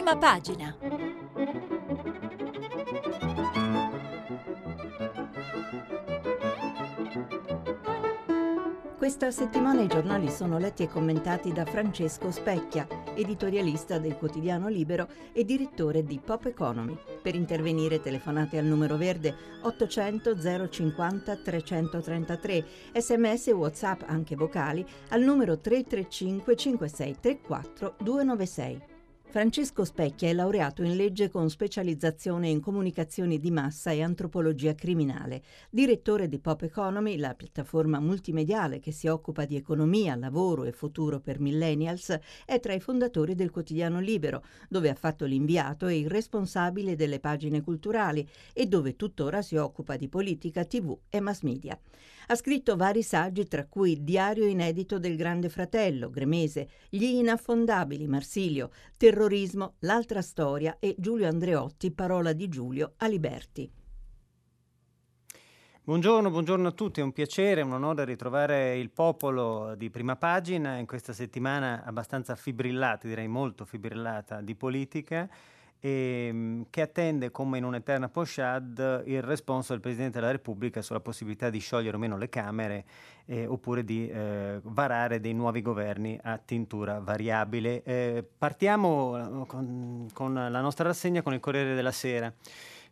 Prima pagina. Questa settimana i giornali sono letti e commentati da Francesco Specchia, editorialista del Quotidiano Libero e direttore di Pop Economy. Per intervenire telefonate al numero verde 800 050 333, sms e whatsapp anche vocali al numero 335 5634 296. Francesco Specchia è laureato in legge con specializzazione in comunicazioni di massa e antropologia criminale, direttore di Pop Economy, la piattaforma multimediale che si occupa di economia, lavoro e futuro per millennials, è tra i fondatori del Quotidiano Libero, dove ha fatto l'inviato e il responsabile delle pagine culturali e dove tuttora si occupa di politica, TV e mass media. Ha scritto vari saggi, tra cui Diario inedito del Grande Fratello, Gremese, Gli inaffondabili, Marsilio, Terrorismo, L'altra storia e Giulio Andreotti, Parola di Giulio, a Liberty. Buongiorno a tutti, è un piacere, un onore ritrovare il popolo di Prima Pagina in questa settimana abbastanza fibrillata, direi molto fibrillata, di politica, e che attende come in un'eterna pochade il responso del Presidente della Repubblica sulla possibilità di sciogliere o meno le Camere oppure di varare dei nuovi governi a tintura variabile. Partiamo con la nostra rassegna con il Corriere della Sera.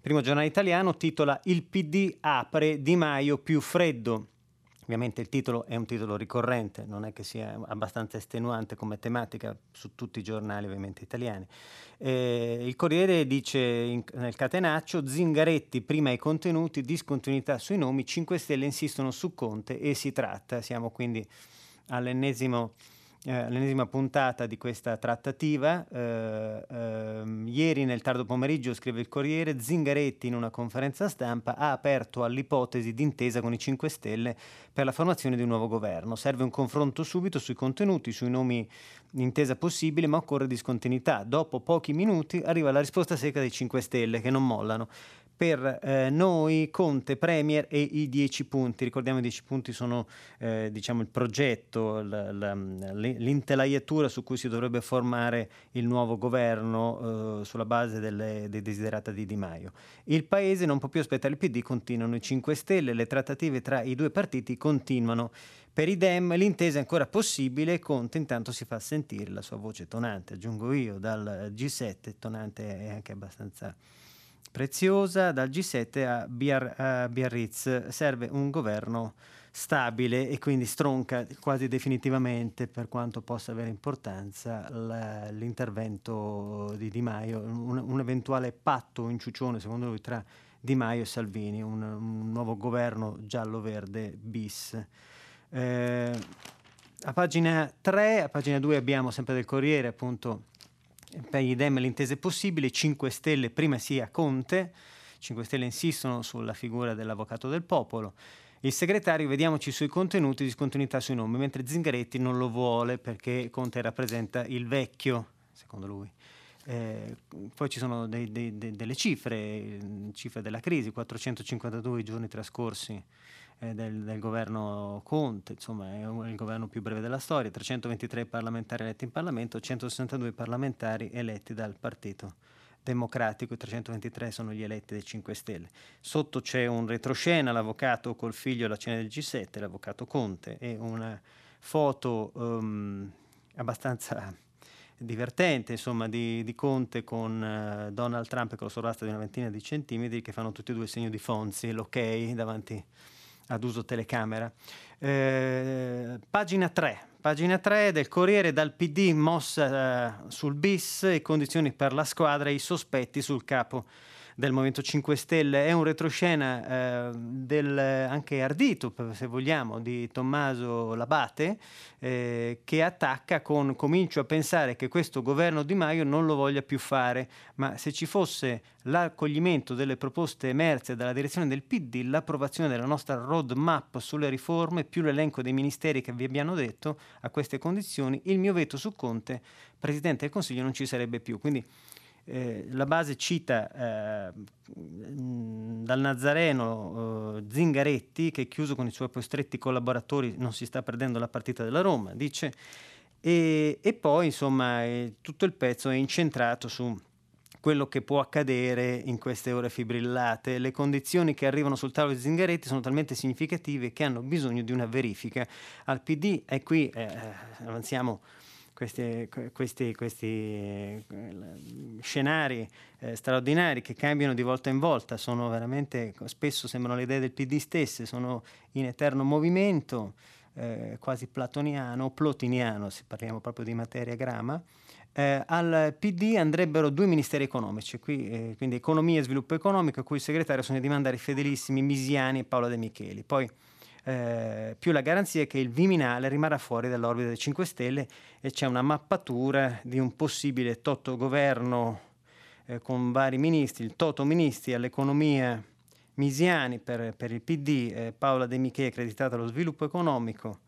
Primo giornale italiano titola "Il PD apre, Di Maio più freddo". Ovviamente il titolo è un titolo ricorrente, non è che sia abbastanza estenuante come tematica su tutti i giornali ovviamente italiani. Il Corriere dice nel catenaccio: Zingaretti prima i contenuti, discontinuità sui nomi, 5 Stelle insistono su Conte e si tratta. Siamo quindi all'ennesima puntata di questa trattativa. Ieri nel tardo pomeriggio, scrive il Corriere, Zingaretti in una conferenza stampa ha aperto all'ipotesi d'intesa con i 5 Stelle per la formazione di un nuovo governo. Serve un confronto subito sui contenuti, sui nomi, intesa possibile, ma occorre discontinuità. Dopo pochi minuti arriva la risposta secca dei 5 Stelle che non mollano. Per noi Conte, Premier e i 10 punti. Ricordiamo i 10 punti sono il progetto, l'intelaiatura su cui si dovrebbe formare il nuovo governo sulla base dei desiderata di Di Maio. Il Paese non può più aspettare il PD, continuano i 5 Stelle, le trattative tra i due partiti continuano. Per i Dem l'intesa è ancora possibile, Conte intanto si fa sentire la sua voce tonante, aggiungo io, dal G7, tonante è anche abbastanza preziosa, dal G7 a Biarritz. Serve un governo stabile e quindi stronca quasi definitivamente, per quanto possa avere importanza, l'intervento di Di Maio, un eventuale patto in ciucione secondo lui tra Di Maio e Salvini, un nuovo governo giallo-verde bis. A pagina 3, a pagina 2 abbiamo sempre del Corriere, appunto, per gli Dem l'intesa è possibile, 5 Stelle prima sia Conte, 5 Stelle insistono sulla figura dell'avvocato del popolo, il segretario vediamoci sui contenuti, discontinuità sui nomi, mentre Zingaretti non lo vuole perché Conte rappresenta il vecchio, secondo lui. Poi ci sono delle cifre della crisi, 452 i giorni trascorsi del governo Conte, insomma è il governo più breve della storia, 323 parlamentari eletti in Parlamento, 162 parlamentari eletti dal Partito Democratico, i 323 sono gli eletti dei 5 Stelle. Sotto c'è un retroscena, l'avvocato col figlio alla cena del G7, l'avvocato Conte, e una foto abbastanza divertente, insomma, di Conte con Donald Trump e con la sovrasta di una ventina di centimetri, che fanno tutti e due il segno di Fonzi, l'ok davanti ad uso telecamera. Pagina 3 del Corriere, dal PD mossa sul bis e condizioni per la squadra e i sospetti sul capo del Movimento 5 Stelle. È un retroscena anche ardito, se vogliamo, di Tommaso Labate, che attacca con "comincio a pensare che questo governo Di Maio non lo voglia più fare, ma se ci fosse l'accoglimento delle proposte emerse dalla direzione del PD, l'approvazione della nostra roadmap sulle riforme, più l'elenco dei ministeri che vi abbiamo detto, a queste condizioni il mio veto su Conte, Presidente del Consiglio, non ci sarebbe più". Quindi la base cita dal Nazareno Zingaretti, che chiuso con i suoi più stretti collaboratori non si sta perdendo la partita della Roma, dice E poi insomma tutto il pezzo è incentrato su quello che può accadere in queste ore fibrillate. Le condizioni che arrivano sul tavolo di Zingaretti sono talmente significative che hanno bisogno di una verifica al PD. E qui avanziamo questi scenari straordinari che cambiano di volta in volta, sono veramente, spesso sembrano le idee del PD stesse, sono in eterno movimento, quasi platoniano, plotiniano, se parliamo proprio di materia grama. Al PD andrebbero 2 ministeri economici, quindi economia e sviluppo economico, a cui il segretario sogna di mandare i fedelissimi Misiani e Paola De Micheli. Poi più la garanzia che il Viminale rimarrà fuori dall'orbita dei 5 Stelle e c'è una mappatura di un possibile toto governo con vari ministri, il toto ministri all'economia Misiani per il PD, Paola De Micheli accreditata allo sviluppo economico.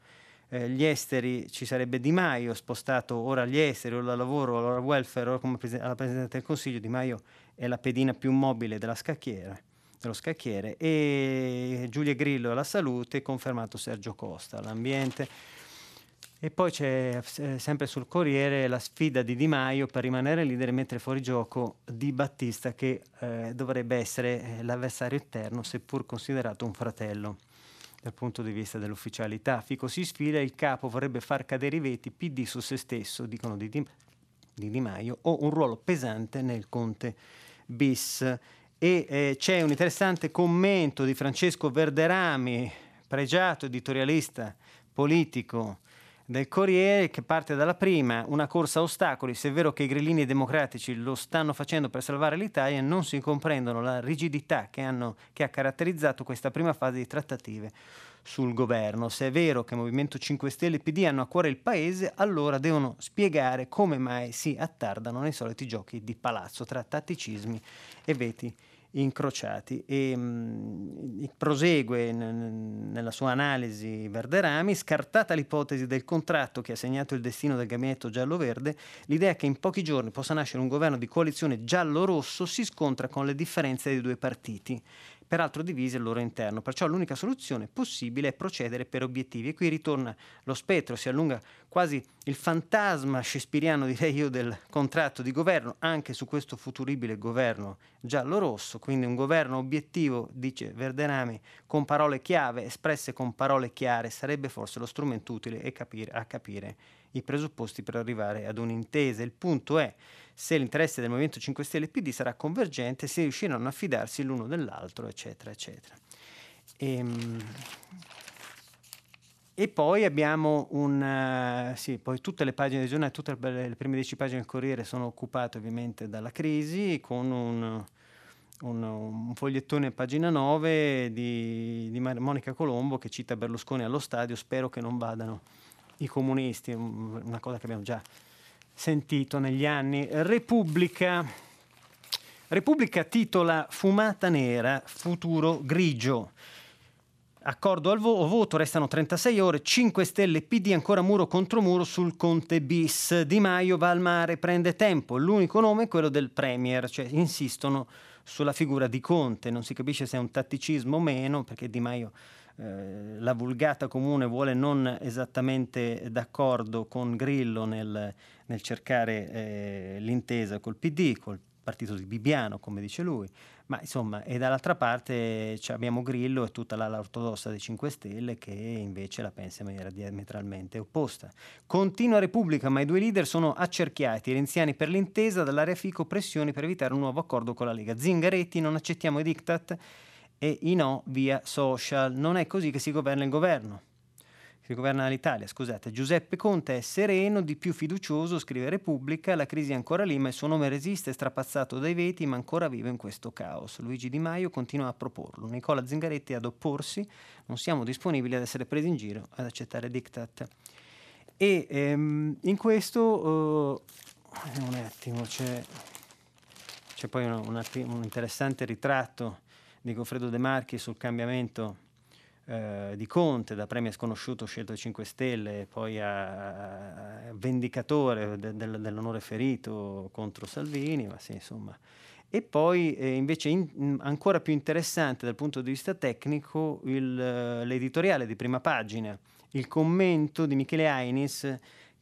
Gli esteri ci sarebbe Di Maio, spostato ora agli esteri, ora al lavoro, ora al welfare, ora come alla Presidente del Consiglio. Di Maio è la pedina più mobile dello scacchiere, e Giulia Grillo alla salute, confermato Sergio Costa all'ambiente. E poi c'è sempre sul Corriere la sfida di Di Maio per rimanere leader e mettere fuori gioco Di Battista, che dovrebbe essere l'avversario eterno, seppur considerato un fratello dal punto di vista dell'ufficialità. Fico si sfila, il capo vorrebbe far cadere i veti, PD su se stesso, dicono di Di Maio, o un ruolo pesante nel Conte bis. E c'è un interessante commento di Francesco Verderami, pregiato editorialista politico del Corriere, che parte dalla prima: una corsa a ostacoli, se è vero che i grillini democratici lo stanno facendo per salvare l'Italia, non si comprendono la rigidità che ha caratterizzato questa prima fase di trattative sul governo. Se è vero che Movimento 5 Stelle e PD hanno a cuore il paese, allora devono spiegare come mai si attardano nei soliti giochi di palazzo tra tatticismi e veti incrociati. E prosegue nella sua analisi Verderami: scartata l'ipotesi del contratto che ha segnato il destino del gabinetto giallo-verde, l'idea che in pochi giorni possa nascere un governo di coalizione giallo-rosso si scontra con le differenze dei due partiti, peraltro divisi al loro interno. Perciò l'unica soluzione possibile è procedere per obiettivi. E qui ritorna lo spettro, si allunga quasi il fantasma shakespeariano, direi io, del contratto di governo anche su questo futuribile governo giallo-rosso. Quindi un governo obiettivo, dice Verderami, con parole chiave, espresse con parole chiare, sarebbe forse lo strumento utile a capire i presupposti per arrivare ad un'intesa. Il punto è se l'interesse del Movimento 5 Stelle e PD sarà convergente, se riusciranno a fidarsi l'uno dell'altro, eccetera, eccetera. E poi abbiamo poi tutte le pagine del giornale, tutte le prime 10 pagine del Corriere sono occupate ovviamente dalla crisi, con un fogliettone a pagina 9 di Monica Colombo che cita Berlusconi allo stadio: spero che non vadano i comunisti, una cosa che abbiamo già sentito negli anni. Repubblica titola: fumata nera, futuro grigio. Accordo al voto, restano 36 ore, 5 Stelle PD ancora muro contro muro sul Conte bis. Di Maio va al mare, prende tempo, l'unico nome è quello del Premier, cioè insistono sulla figura di Conte, non si capisce se è un tatticismo o meno, perché Di Maio la vulgata comune vuole non esattamente d'accordo con Grillo nel cercare l'intesa col PD, col partito di Bibbiano, come dice lui. Ma insomma, e dall'altra parte abbiamo Grillo e tutta l'ala ortodossa dei 5 Stelle che invece la pensa in maniera diametralmente opposta. Continua Repubblica, ma i due leader sono accerchiati. I renziani per l'intesa, dall'area Fico pressioni per evitare un nuovo accordo con la Lega. Zingaretti: non accettiamo i diktat e i no via social. Non è così che si governa il governo. Che governa l'Italia, scusate. Giuseppe Conte è sereno, di più fiducioso, scrive Repubblica. La crisi è ancora lì, ma il suo nome resiste, strapazzato dai veti, ma ancora vivo in questo caos. Luigi Di Maio continua a proporlo, Nicola Zingaretti ad opporsi. Non siamo disponibili ad essere presi in giro, ad accettare diktat. E in questo un attimo c'è poi un interessante ritratto di Goffredo De Marchi sul cambiamento di Conte, da premio sconosciuto scelto dai 5 Stelle poi a vendicatore dell'onore ferito contro Salvini, ma sì, insomma. E poi invece ancora più interessante dal punto di vista tecnico l'editoriale di prima pagina, il commento di Michele Ainis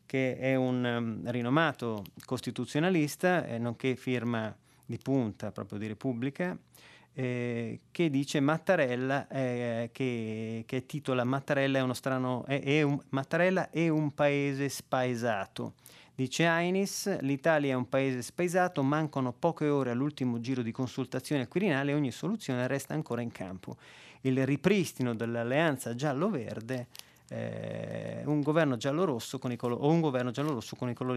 che è un rinomato costituzionalista, nonché firma di punta proprio di Repubblica, che dice Mattarella, che titola Mattarella è uno strano, Mattarella è un paese spaesato. Dice Ainis, l'Italia è un paese spaesato, mancano poche ore all'ultimo giro di consultazione al Quirinale e ogni soluzione resta ancora in campo. Il ripristino dell'alleanza giallo-verde, un governo giallo-rosso con i colori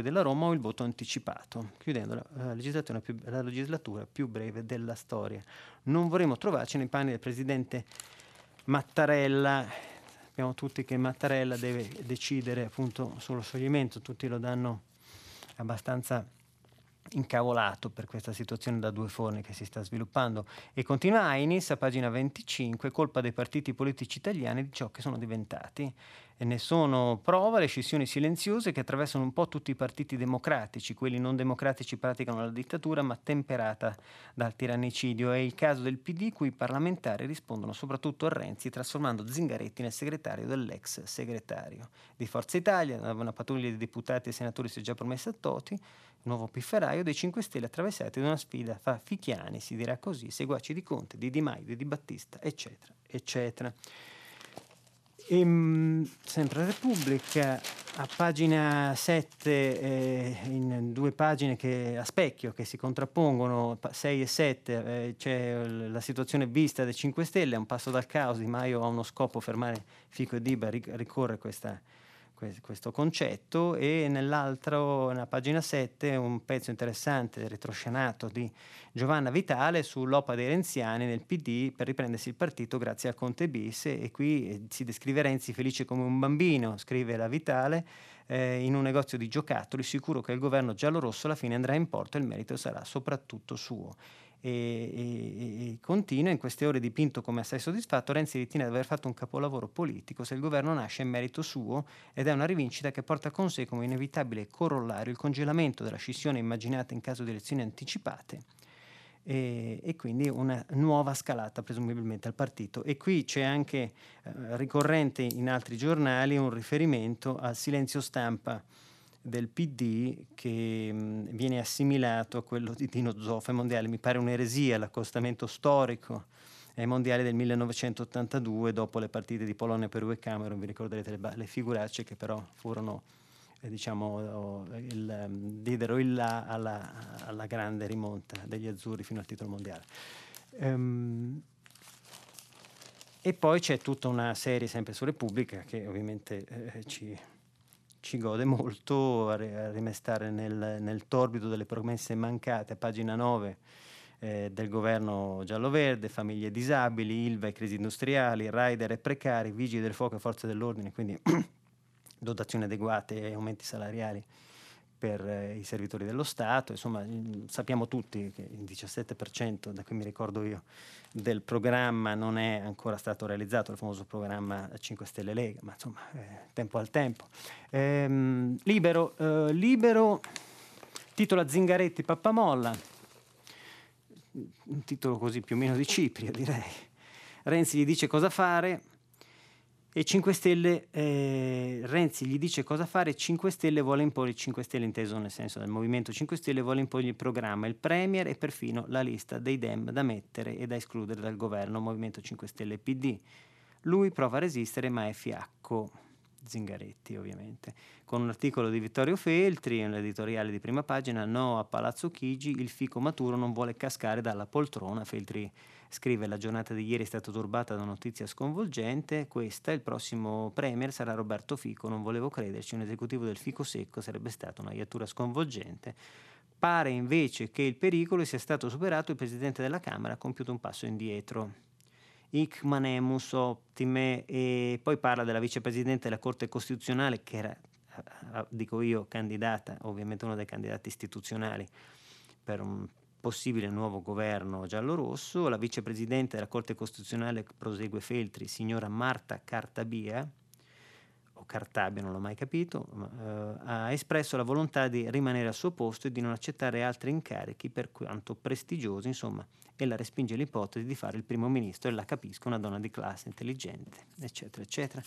della Roma o il voto anticipato, chiudendo la legislatura più breve della storia. Non vorremmo trovarci nei panni del presidente Mattarella. Sappiamo tutti che Mattarella deve decidere appunto sullo scioglimento, tutti lo danno abbastanza incavolato per questa situazione da due forni che si sta sviluppando. E continua Ainis a pagina 25, colpa dei partiti politici italiani di ciò che sono diventati. E ne sono prova le scissioni silenziose che attraversano un po' tutti i partiti democratici. Quelli non democratici praticano la dittatura ma temperata dal tirannicidio. È il caso del PD, cui i parlamentari rispondono soprattutto a Renzi, trasformando Zingaretti nel segretario dell'ex segretario. Di Forza Italia, una pattuglia di deputati e senatori si è già promessa a Toti, nuovo pifferaio dei 5 Stelle attraversati da una sfida fra Fichiani, si dirà così, seguaci di Conte, di Di Maio, di Di Battista, eccetera, eccetera. E, sempre Repubblica, a pagina 7, in due pagine a specchio che si contrappongono, 6 e 7, c'è la situazione vista dei 5 Stelle, a un passo dal caos, Di Maio ha uno scopo, fermare Fico e Diba, ricorre questo concetto, e nella pagina 7 un pezzo interessante, retroscenato, di Giovanna Vitale sull'OPA dei renziani nel PD per riprendersi il partito grazie al Conte bis, e qui si descrive Renzi felice come un bambino, scrive la Vitale, in un negozio di giocattoli, sicuro che il governo giallorosso alla fine andrà in porto e il merito sarà soprattutto suo. E continua, in queste ore dipinto come assai soddisfatto, Renzi ritiene di aver fatto un capolavoro politico, se il governo nasce è merito suo ed è una rivincita che porta con sé come inevitabile corollario il congelamento della scissione immaginata in caso di elezioni anticipate, e quindi una nuova scalata presumibilmente al partito. E qui c'è anche, ricorrente in altri giornali, un riferimento al silenzio stampa del PD, che viene assimilato a quello di Dino Zoff ai mondiali. Mi pare un'eresia l'accostamento storico ai mondiali del 1982 dopo le partite di Polonia, Perù e Camerun. Vi ricorderete le figuracce che però furono, diedero il là alla grande rimonta degli azzurri fino al titolo mondiale. E poi c'è tutta una serie sempre su Repubblica che ovviamente ci gode molto a rimestare nel torbido delle promesse mancate, a pagina 9, del governo giallo-verde, famiglie disabili, Ilva e crisi industriali, rider e precari, vigili del fuoco e forze dell'ordine, quindi dotazioni adeguate e aumenti salariali per i servitori dello Stato. Insomma, sappiamo tutti che il 17%, da cui mi ricordo io, del programma non è ancora stato realizzato, il famoso programma 5 Stelle Lega, ma insomma, tempo al tempo. Libero, titola Zingaretti pappamolla, un titolo così più o meno di Cipria, direi. Renzi gli dice cosa fare, e 5 Stelle, Renzi gli dice cosa fare, 5 Stelle vuole imporre, 5 Stelle inteso nel senso del Movimento 5 Stelle, vuole imporre il programma, il Premier e perfino la lista dei Dem da mettere e da escludere dal governo, Movimento 5 Stelle e PD. Lui prova a resistere ma è fiacco, Zingaretti ovviamente, con un articolo di Vittorio Feltri, un editoriale di prima pagina, no a Palazzo Chigi, il Fico maturo non vuole cascare dalla poltrona. Feltri scrive: la giornata di ieri è stata turbata da una notizia sconvolgente, questa, il prossimo premier sarà Roberto Fico, non volevo crederci, un esecutivo del Fico secco sarebbe stata una iattura sconvolgente. Pare invece che il pericolo sia stato superato, il presidente della Camera ha compiuto un passo indietro. Hic manemus optime. E poi parla della vicepresidente della Corte Costituzionale, che era, dico io, candidata, ovviamente uno dei candidati istituzionali per un possibile nuovo governo giallo-rosso. La vicepresidente della Corte Costituzionale, prosegue Feltri, signora Marta Cartabia, o Cartabia, non l'ho mai capito, ha espresso la volontà di rimanere al suo posto e di non accettare altri incarichi per quanto prestigiosi, insomma, e la respinge l'ipotesi di fare il primo ministro, e la capisco, una donna di classe intelligente, eccetera, eccetera.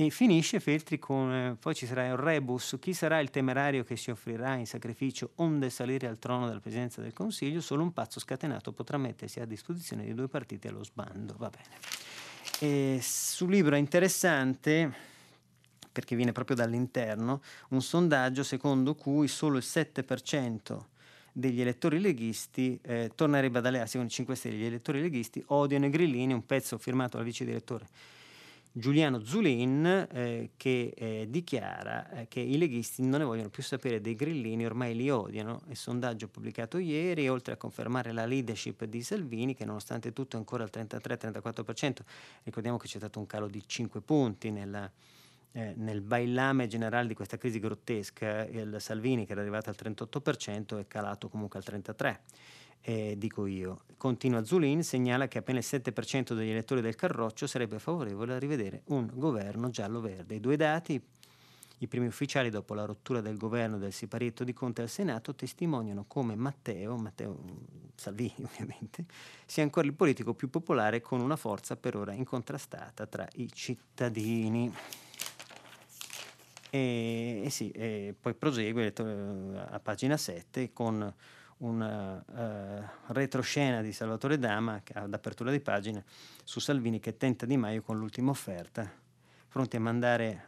E finisce Feltri con poi ci sarà un rebus: chi sarà il temerario che si offrirà in sacrificio onde salire al trono della presidenza del Consiglio? Solo un pazzo scatenato potrà mettersi a disposizione di due partiti allo sbando. Va bene. E sul libro è interessante, perché viene proprio dall'interno, un sondaggio secondo cui solo il 7% degli elettori leghisti torna a ribadarsi con i 5 Stelle. Gli elettori leghisti odiano i grillini, un pezzo firmato dal vice direttore Giuliano Zulin che dichiara che i leghisti non ne vogliono più sapere dei grillini, ormai li odiano. Il sondaggio pubblicato ieri, oltre a confermare la leadership di Salvini, che nonostante tutto è ancora al 33-34%, ricordiamo che c'è stato un calo di 5 punti nel bailame generale di questa crisi grottesca. Il Salvini, che era arrivato al 38%, è calato comunque al 33%. Dico io, continua Zulin, segnala che appena il 7% degli elettori del Carroccio sarebbe favorevole a rivedere un governo giallo-verde. I due dati, i primi ufficiali dopo la rottura del governo del siparietto di Conte al Senato, testimoniano come Matteo Salvini ovviamente sia ancora il politico più popolare, con una forza per ora incontrastata tra i cittadini. Poi prosegue a pagina 7 con una retroscena di Salvatore Dama ad apertura di pagina su Salvini che tenta Di Maio con l'ultima offerta, pronti a mandare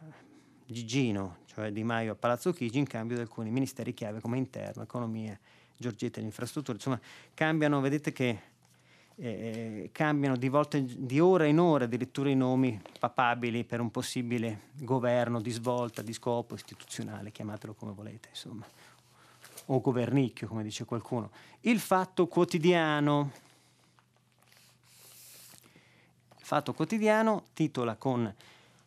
Gigino, cioè Di Maio, a Palazzo Chigi in cambio di alcuni ministeri chiave come interno, economia, Giorgetti e infrastrutture. Insomma, cambiano, vedete che cambiano di volta, di ora in ora addirittura, i nomi papabili per un possibile governo di svolta, di scopo istituzionale, chiamatelo come volete, insomma, o governicchio, come dice qualcuno. Il Fatto Quotidiano. Il Fatto Quotidiano titola con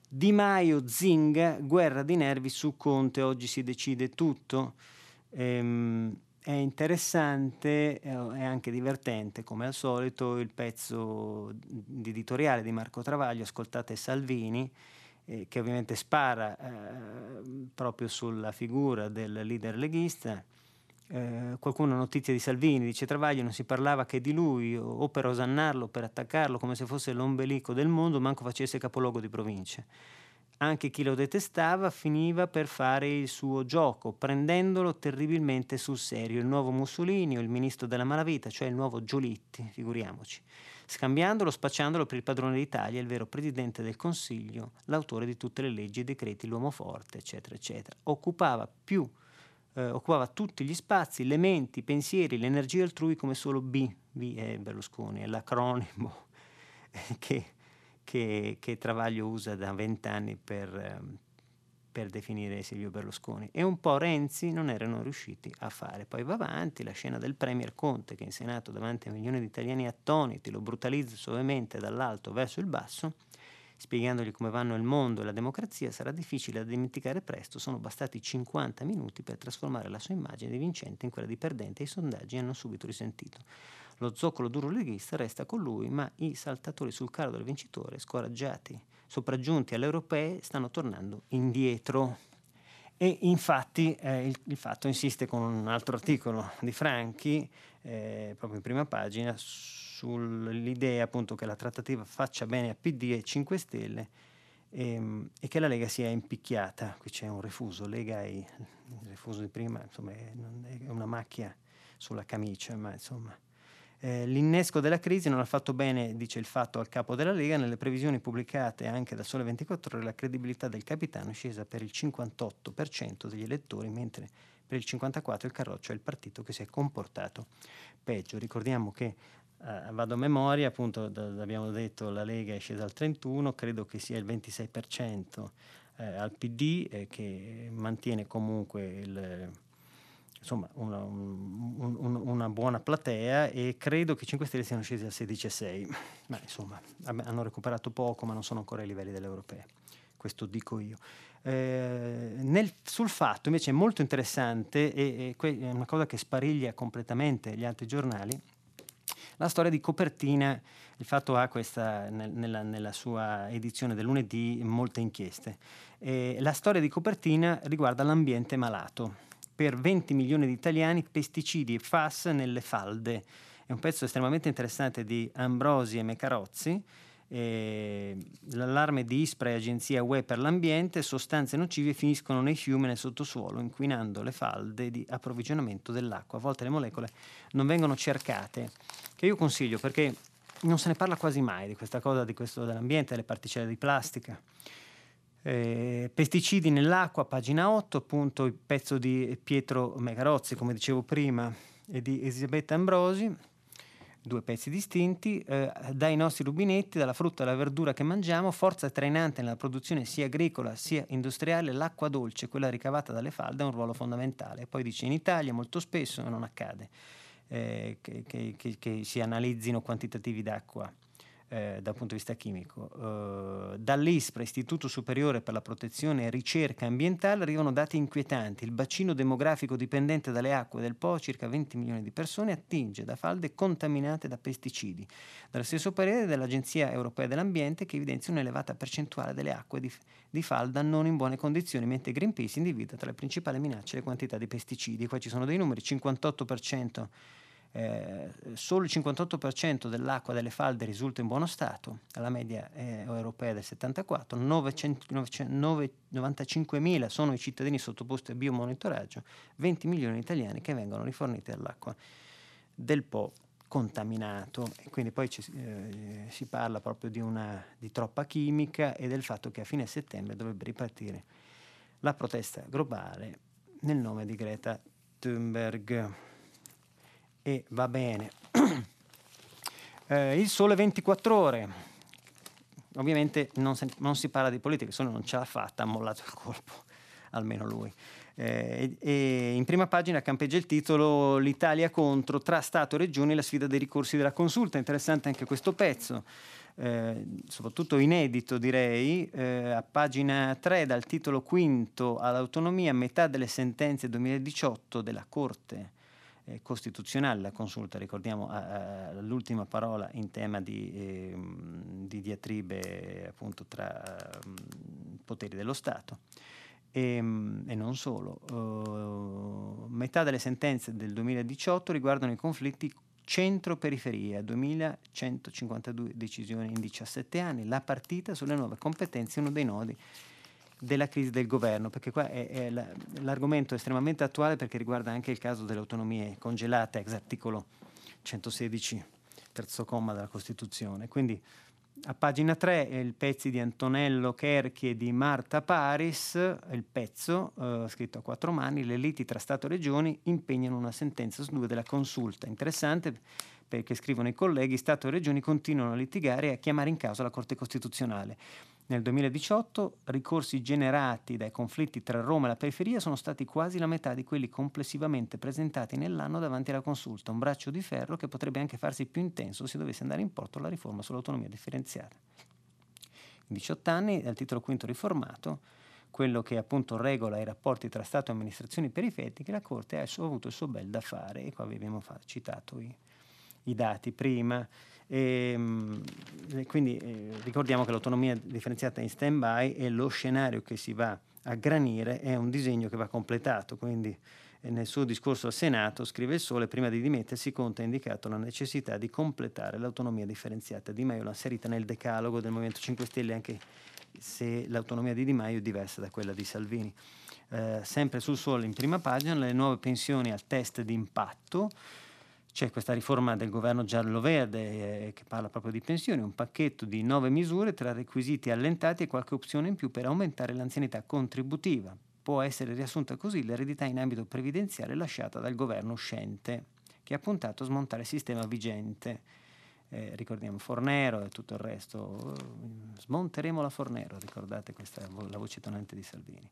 Di Maio zinga, guerra di nervi su Conte, oggi si decide tutto. È interessante, è anche divertente, come al solito, il pezzo di editoriale di Marco Travaglio, ascoltate Salvini, che ovviamente spara proprio sulla figura del leader leghista. Qualcuno ha notizie di Salvini, dice Travaglio, non si parlava che di lui, o per osannarlo, per attaccarlo, come se fosse l'ombelico del mondo, manco facesse capoluogo di provincia. Anche chi lo detestava finiva per fare il suo gioco, prendendolo terribilmente sul serio, il nuovo Mussolini o il ministro della malavita, cioè il nuovo Giolitti, figuriamoci, scambiandolo, spacciandolo per il padrone d'Italia, il vero presidente del Consiglio, l'autore di tutte le leggi e i decreti, l'uomo forte, eccetera eccetera. Occupava tutti gli spazi, le menti, i pensieri, l'energia altrui come solo B è Berlusconi, è l'acronimo che Travaglio usa da 20 anni per definire Silvio Berlusconi. E un po' Renzi non erano riusciti a fare. Poi va avanti la scena del premier Conte, che in Senato davanti a milioni di italiani attoniti lo brutalizza suavemente dall'alto verso il basso, spiegandogli come vanno il mondo e la democrazia. Sarà difficile da dimenticare presto, sono bastati 50 minuti per trasformare la sua immagine di vincente in quella di perdente, e i sondaggi hanno subito risentito. Lo zoccolo duro leghista resta con lui, ma i saltatori sul carro del vincitore, scoraggiati, sopraggiunti alle europee, stanno tornando indietro. E infatti il Fatto insiste con un altro articolo di Franchi, proprio in prima pagina, sull'idea appunto che la trattativa faccia bene a PD e 5 Stelle e che la Lega sia impicchiata. Qui c'è un refuso, Lega è il refuso di prima, insomma è una macchia sulla camicia, ma insomma... L'innesco della crisi non ha fatto bene, dice il Fatto, al capo della Lega. Nelle previsioni pubblicate anche da Sole 24 ore la credibilità del capitano è scesa per il 58% degli elettori, mentre per il 54% il Carroccio è il partito che si è comportato peggio. Ricordiamo che, vado a memoria, appunto abbiamo detto, la Lega è scesa al 31%, credo che sia il 26% al PD, che mantiene comunque insomma una buona platea, e credo che 5 Stelle siano scesi al 16,6, ma insomma hanno recuperato poco, ma non sono ancora ai livelli delle europee, questo dico io. Sul Fatto invece è molto interessante, e è una cosa che spariglia completamente gli altri giornali, la storia di copertina. Il Fatto ha questa, nella sua edizione del lunedì, molte inchieste. La storia di copertina riguarda l'ambiente malato. Per 20 milioni di italiani, pesticidi e FAS nelle falde. È un pezzo estremamente interessante di Ambrosi e Mecarozzi, L'allarme di Ispra e Agenzia UE per l'ambiente: sostanze nocive finiscono nei fiumi e nel sottosuolo, inquinando le falde di approvvigionamento dell'acqua. A volte le molecole non vengono cercate, che io consiglio perché non se ne parla quasi mai di questa cosa, di questo dell'ambiente, delle particelle di plastica. Pesticidi nell'acqua, pagina 8, appunto il pezzo di Pietro Megarozzi, come dicevo prima, e di Elisabetta Ambrosi, due pezzi distinti. Dai nostri rubinetti, dalla frutta alla verdura che mangiamo, forza trainante nella produzione sia agricola sia industriale, l'acqua dolce, quella ricavata dalle falde, ha un ruolo fondamentale. Poi dice: in Italia molto spesso non accade che si analizzino quantitativi d'acqua dal punto di vista chimico. Dall'ISPRA, Istituto Superiore per la Protezione e Ricerca Ambientale, arrivano dati inquietanti. Il bacino demografico dipendente dalle acque del Po, circa 20 milioni di persone, attinge da falde contaminate da pesticidi. Dallo stesso parere dell'Agenzia Europea dell'Ambiente, che evidenzia un'elevata percentuale delle acque di falda non in buone condizioni, mentre Greenpeace individua tra le principali minacce le quantità di pesticidi. Qua ci sono dei numeri: 58%. Solo il 58% dell'acqua delle falde risulta in buono stato, alla media europea del 74, 95.000 sono i cittadini sottoposti a biomonitoraggio, 20 milioni di italiani che vengono riforniti dall'acqua del Po contaminato. E quindi poi si parla proprio di troppa chimica e del fatto che a fine settembre dovrebbe ripartire la protesta globale nel nome di Greta Thunberg. E va bene. Il Sole 24 ore. Ovviamente non si parla di politica, se no non ce l'ha fatta, ha mollato il colpo, almeno lui. E in prima pagina campeggia il titolo: l'Italia contro, tra Stato e Regioni, la sfida dei ricorsi della Consulta. Interessante anche questo pezzo, soprattutto inedito direi. A pagina 3, dal titolo quinto all'autonomia, metà delle sentenze 2018 della Corte costituzionale, la Consulta, ricordiamo, l'ultima parola in tema di diatribe appunto tra poteri dello Stato e non solo. Metà delle sentenze del 2018 riguardano i conflitti centro-periferia, 2.152 decisioni in 17 anni, la partita sulle nuove competenze, uno dei nodi della crisi del governo, perché qua l'argomento è estremamente attuale, perché riguarda anche il caso delle autonomie congelate ex articolo 116 terzo comma della Costituzione. Quindi a pagina 3 il pezzo di Antonello Cherchi e di Marta Paris, il pezzo scritto a quattro mani: le liti tra Stato e Regioni impegnano una sentenza su due della Consulta. Interessante, perché scrivono i colleghi: Stato e Regioni continuano a litigare e a chiamare in causa la Corte Costituzionale. Nel 2018 ricorsi generati dai conflitti tra Roma e la periferia sono stati quasi la metà di quelli complessivamente presentati nell'anno davanti alla Consulta, un braccio di ferro che potrebbe anche farsi più intenso se dovesse andare in porto la riforma sull'autonomia differenziata. In 18 anni, dal titolo quinto riformato, quello che appunto regola i rapporti tra Stato e amministrazioni periferiche, la Corte ha avuto il suo bel da fare, e qua vi abbiamo citato i dati prima. E quindi ricordiamo che l'autonomia differenziata è in stand by e lo scenario che si va a granire è un disegno che va completato. Quindi nel suo discorso al Senato, scrive il Sole, prima di dimettersi Conte ha indicato la necessità di completare l'autonomia differenziata. Di Maio l'ha inserita nel decalogo del Movimento 5 Stelle, anche se l'autonomia di Di Maio è diversa da quella di Salvini. Sempre sul Sole in prima pagina, le nuove pensioni al test di impatto. C'è questa riforma del governo giallo-verde che parla proprio di pensioni, un pacchetto di 9 misure tra requisiti allentati e qualche opzione in più per aumentare l'anzianità contributiva. Può essere riassunta così l'eredità in ambito previdenziale lasciata dal governo uscente, che ha puntato a smontare il sistema vigente. Ricordiamo Fornero e tutto il resto. Smonteremo la Fornero, ricordate questa la voce tonante di Salvini.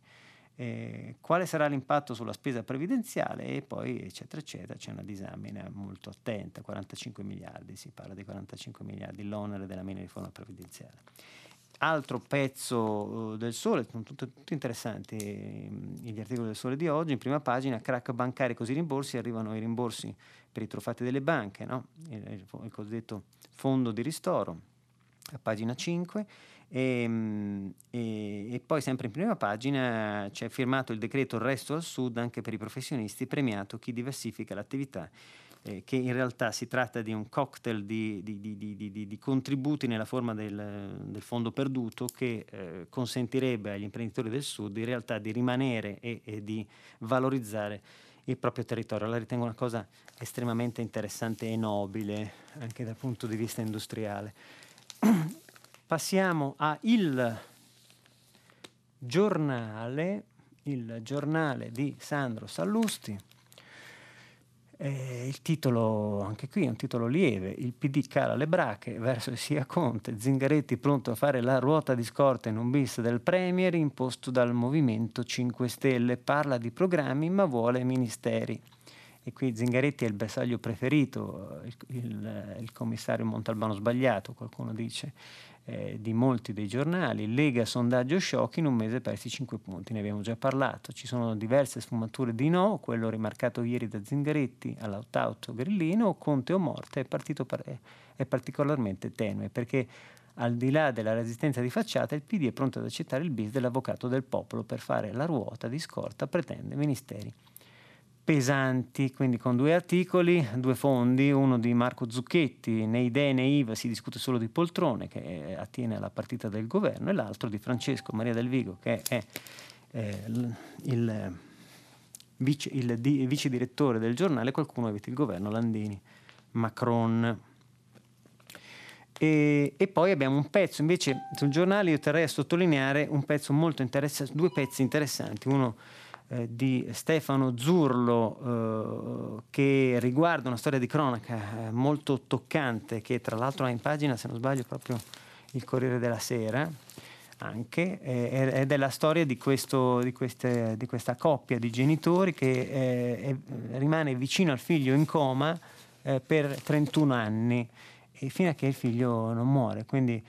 Quale sarà l'impatto sulla spesa previdenziale, e poi eccetera eccetera, c'è una disamina molto attenta. 45 miliardi, si parla di 45 miliardi l'onere della mini riforma previdenziale. Altro pezzo del Sole, sono tutti interessanti gli articoli del Sole di oggi. In prima pagina, crack bancari, così rimborsi, arrivano i rimborsi per i truffati delle banche, no? Il cosiddetto fondo di ristoro, a pagina 5. E poi sempre in prima pagina c'è firmato il decreto il resto al sud anche per i professionisti, premiato chi diversifica l'attività che in realtà si tratta di un cocktail di contributi nella forma del fondo perduto che consentirebbe agli imprenditori del Sud in realtà di rimanere e di valorizzare il proprio territorio. La ritengo una cosa estremamente interessante e nobile anche dal punto di vista industriale. Passiamo a Il Giornale di Sandro Sallusti. Il titolo, anche qui, è un titolo lieve. Il PD cala le brache verso sia Conte, Zingaretti pronto a fare la ruota di scorta in un bis del Premier imposto dal Movimento 5 Stelle. Parla di programmi ma vuole ministeri. E qui Zingaretti è il bersaglio preferito, il commissario Montalbano sbagliato, qualcuno dice, di molti dei giornali. Lega sondaggio shock, in un mese persi 5 punti, ne abbiamo già parlato. Ci sono diverse sfumature di no, quello rimarcato ieri da Zingaretti all'out-out grillino, Conte o morte, è particolarmente tenue, perché al di là della resistenza di facciata il PD è pronto ad accettare il bis dell'avvocato del popolo per fare la ruota di scorta, pretende ministeri pesanti. Quindi con 2 articoli, 2 fondi, uno di Marco Zucchetti, né idee né IVA, si discute solo di poltrone, che attiene alla partita del governo, e l'altro di Francesco Maria Del Vigo, che è il vice direttore del giornale Qualcuno evita il governo, Landini, Macron. E poi abbiamo un pezzo invece sul giornale, io terrei a sottolineare un pezzo molto interessante, 2 pezzi interessanti, uno di Stefano Zurlo che riguarda una storia di cronaca molto toccante, che tra l'altro ha in pagina, se non sbaglio, proprio il Corriere della Sera anche, ed è la storia di questa coppia di genitori che rimane vicino al figlio in coma per 31 anni e fino a che il figlio non muore. Quindi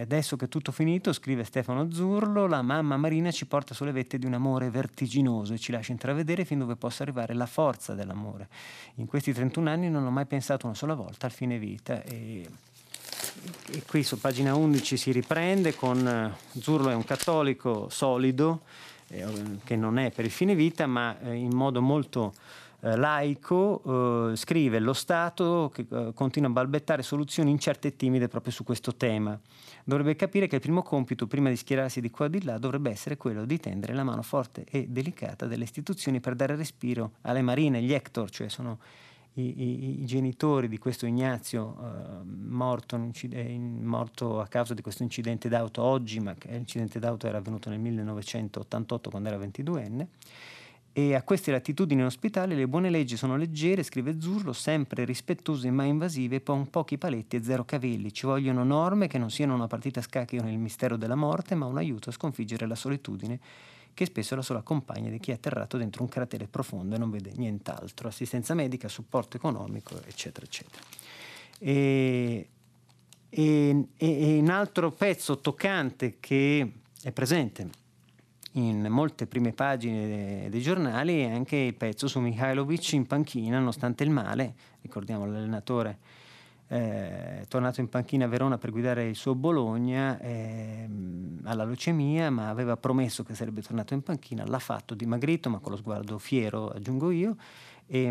adesso che è tutto finito, scrive Stefano Zurlo, la mamma Marina ci porta sulle vette di un amore vertiginoso e ci lascia intravedere fin dove possa arrivare la forza dell'amore. In questi 31 anni non ho mai pensato una sola volta al fine vita. E qui su pagina 11 si riprende con Zurlo è un cattolico solido, che non è per il fine vita, ma in modo molto laico, scrive lo Stato che continua a balbettare soluzioni incerte e timide proprio su questo tema. Dovrebbe capire che il primo compito, prima di schierarsi di qua e di là, dovrebbe essere quello di tendere la mano forte e delicata delle istituzioni per dare respiro alle Marine, gli Hector, cioè sono i genitori di questo Ignazio morto a causa di questo incidente d'auto oggi, ma l'incidente d'auto era avvenuto nel 1988 quando era 22enne. E a queste latitudini in ospitale le buone leggi sono leggere, scrive Zurlo, sempre rispettose ma invasive, con pochi paletti e 0 cavilli. Ci vogliono norme che non siano una partita a scacchi con il mistero della morte, ma un aiuto a sconfiggere la solitudine, che spesso è la sola compagna di chi è atterrato dentro un cratere profondo e non vede nient'altro. Assistenza medica, supporto economico, eccetera, eccetera. E un altro pezzo toccante che è presente in molte prime pagine dei giornali è anche il pezzo su Mihajlović in panchina nonostante il male. Ricordiamo l'allenatore tornato in panchina a Verona per guidare il suo Bologna, alla leucemia, ma aveva promesso che sarebbe tornato in panchina, l'ha fatto, dimagrito ma con lo sguardo fiero, aggiungo io. E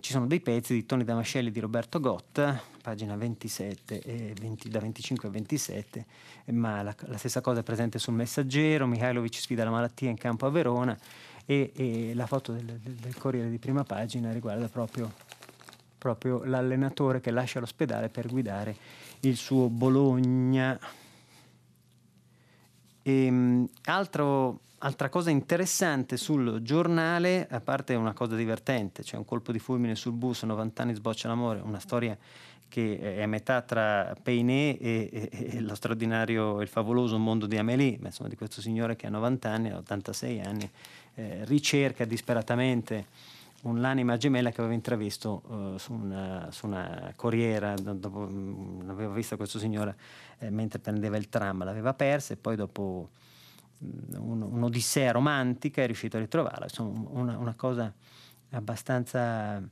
ci sono dei pezzi di Toni Damascelli, di Roberto Gotta, pagina 27, da 25 a 27, ma la stessa cosa è presente sul Messaggero. Mihajlović sfida la malattia in campo a Verona, e la foto del Corriere di prima pagina riguarda proprio l'allenatore che lascia l'ospedale per guidare il suo Bologna. Altra cosa interessante sul giornale, a parte una cosa divertente, cioè un colpo di fulmine sul bus, 90 anni sboccia l'amore, una storia che è a metà tra Peiné e lo straordinario, il favoloso mondo di Amélie, ma insomma di questo signore che a 90 anni, a 86 anni, ricerca disperatamente l'anima gemella che aveva intravisto su una corriera, dopo, l'aveva vista questa signora mentre prendeva il tram, l'aveva persa e poi dopo un'odissea romantica è riuscito a ritrovarla. Insomma, una cosa abbastanza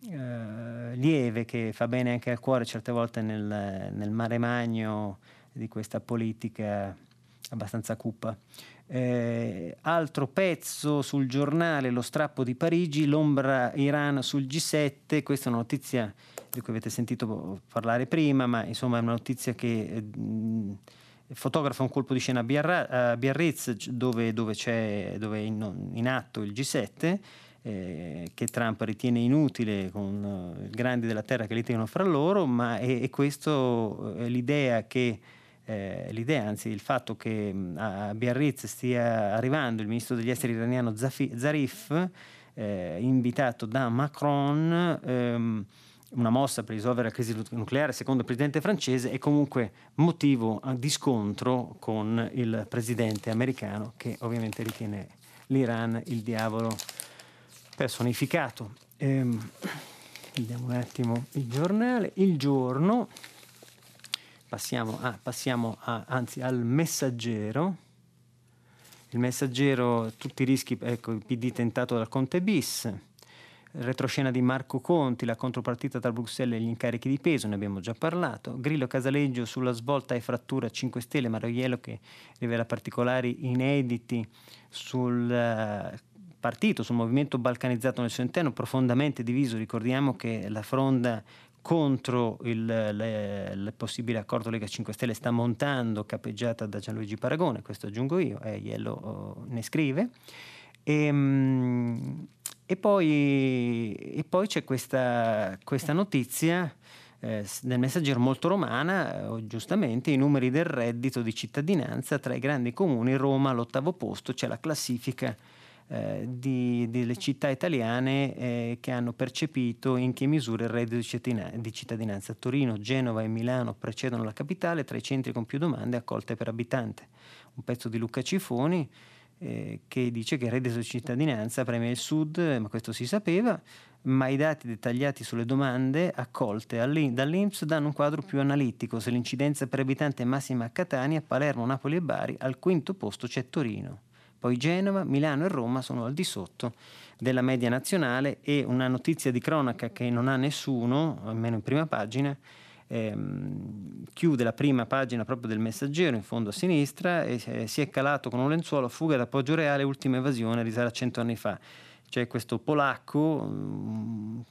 lieve, che fa bene anche al cuore certe volte nel mare magno di questa politica abbastanza cupa. Altro pezzo sul giornale, lo strappo di Parigi, l'ombra Iran sul G7. Questa è una notizia di cui avete sentito parlare prima, ma insomma è una notizia che fotografa un colpo di scena a Biarritz, dove è in atto il G7, che Trump ritiene inutile, con i grandi della terra che litigano fra loro, ma è questo è l'idea che il fatto che a Biarritz stia arrivando il ministro degli esteri iraniano Zarif, invitato da Macron, una mossa per risolvere la crisi nucleare secondo il presidente francese, è comunque motivo di scontro con il presidente americano, che ovviamente ritiene l'Iran il diavolo personificato. Vediamo un attimo il giornale. Il Giorno. Passiamo al Messaggero. Il Messaggero, tutti i rischi, ecco, il PD tentato dal Conte bis, retroscena di Marco Conti, la contropartita tra Bruxelles e gli incarichi di peso, ne abbiamo già parlato. Grillo Casaleggio sulla svolta e frattura 5 Stelle, Maroiello che rivela particolari inediti sul partito, sul movimento balcanizzato nel suo interno, profondamente diviso. Ricordiamo che la fronda contro il possibile accordo Lega 5 Stelle sta montando, capeggiata da Gianluigi Paragone, questo aggiungo io, Iello ne scrive. E poi c'è questa notizia nel Messaggero, molto romana, giustamente, i numeri del reddito di cittadinanza tra i grandi comuni, Roma all'8° posto, c'è la classifica delle città italiane che hanno percepito in che misura il reddito di cittadinanza. Torino, Genova e Milano precedono la capitale tra i centri con più domande accolte per abitante. Un pezzo di Luca Cifoni che dice che il reddito di cittadinanza premia il sud, ma questo si sapeva, ma i dati dettagliati sulle domande accolte dall'Inps danno un quadro più analitico. Se l'incidenza per abitante è massima a Catania, Palermo, Napoli e Bari, al quinto posto c'è Torino. Poi Genova, Milano e Roma sono al di sotto della media nazionale. E una notizia di cronaca che non ha nessuno, almeno in prima pagina, chiude la prima pagina proprio del Messaggero, in fondo a sinistra, e si è calato con un lenzuolo, fuga da Poggio Reale, ultima evasione, risale a 100 anni fa. C'è questo polacco,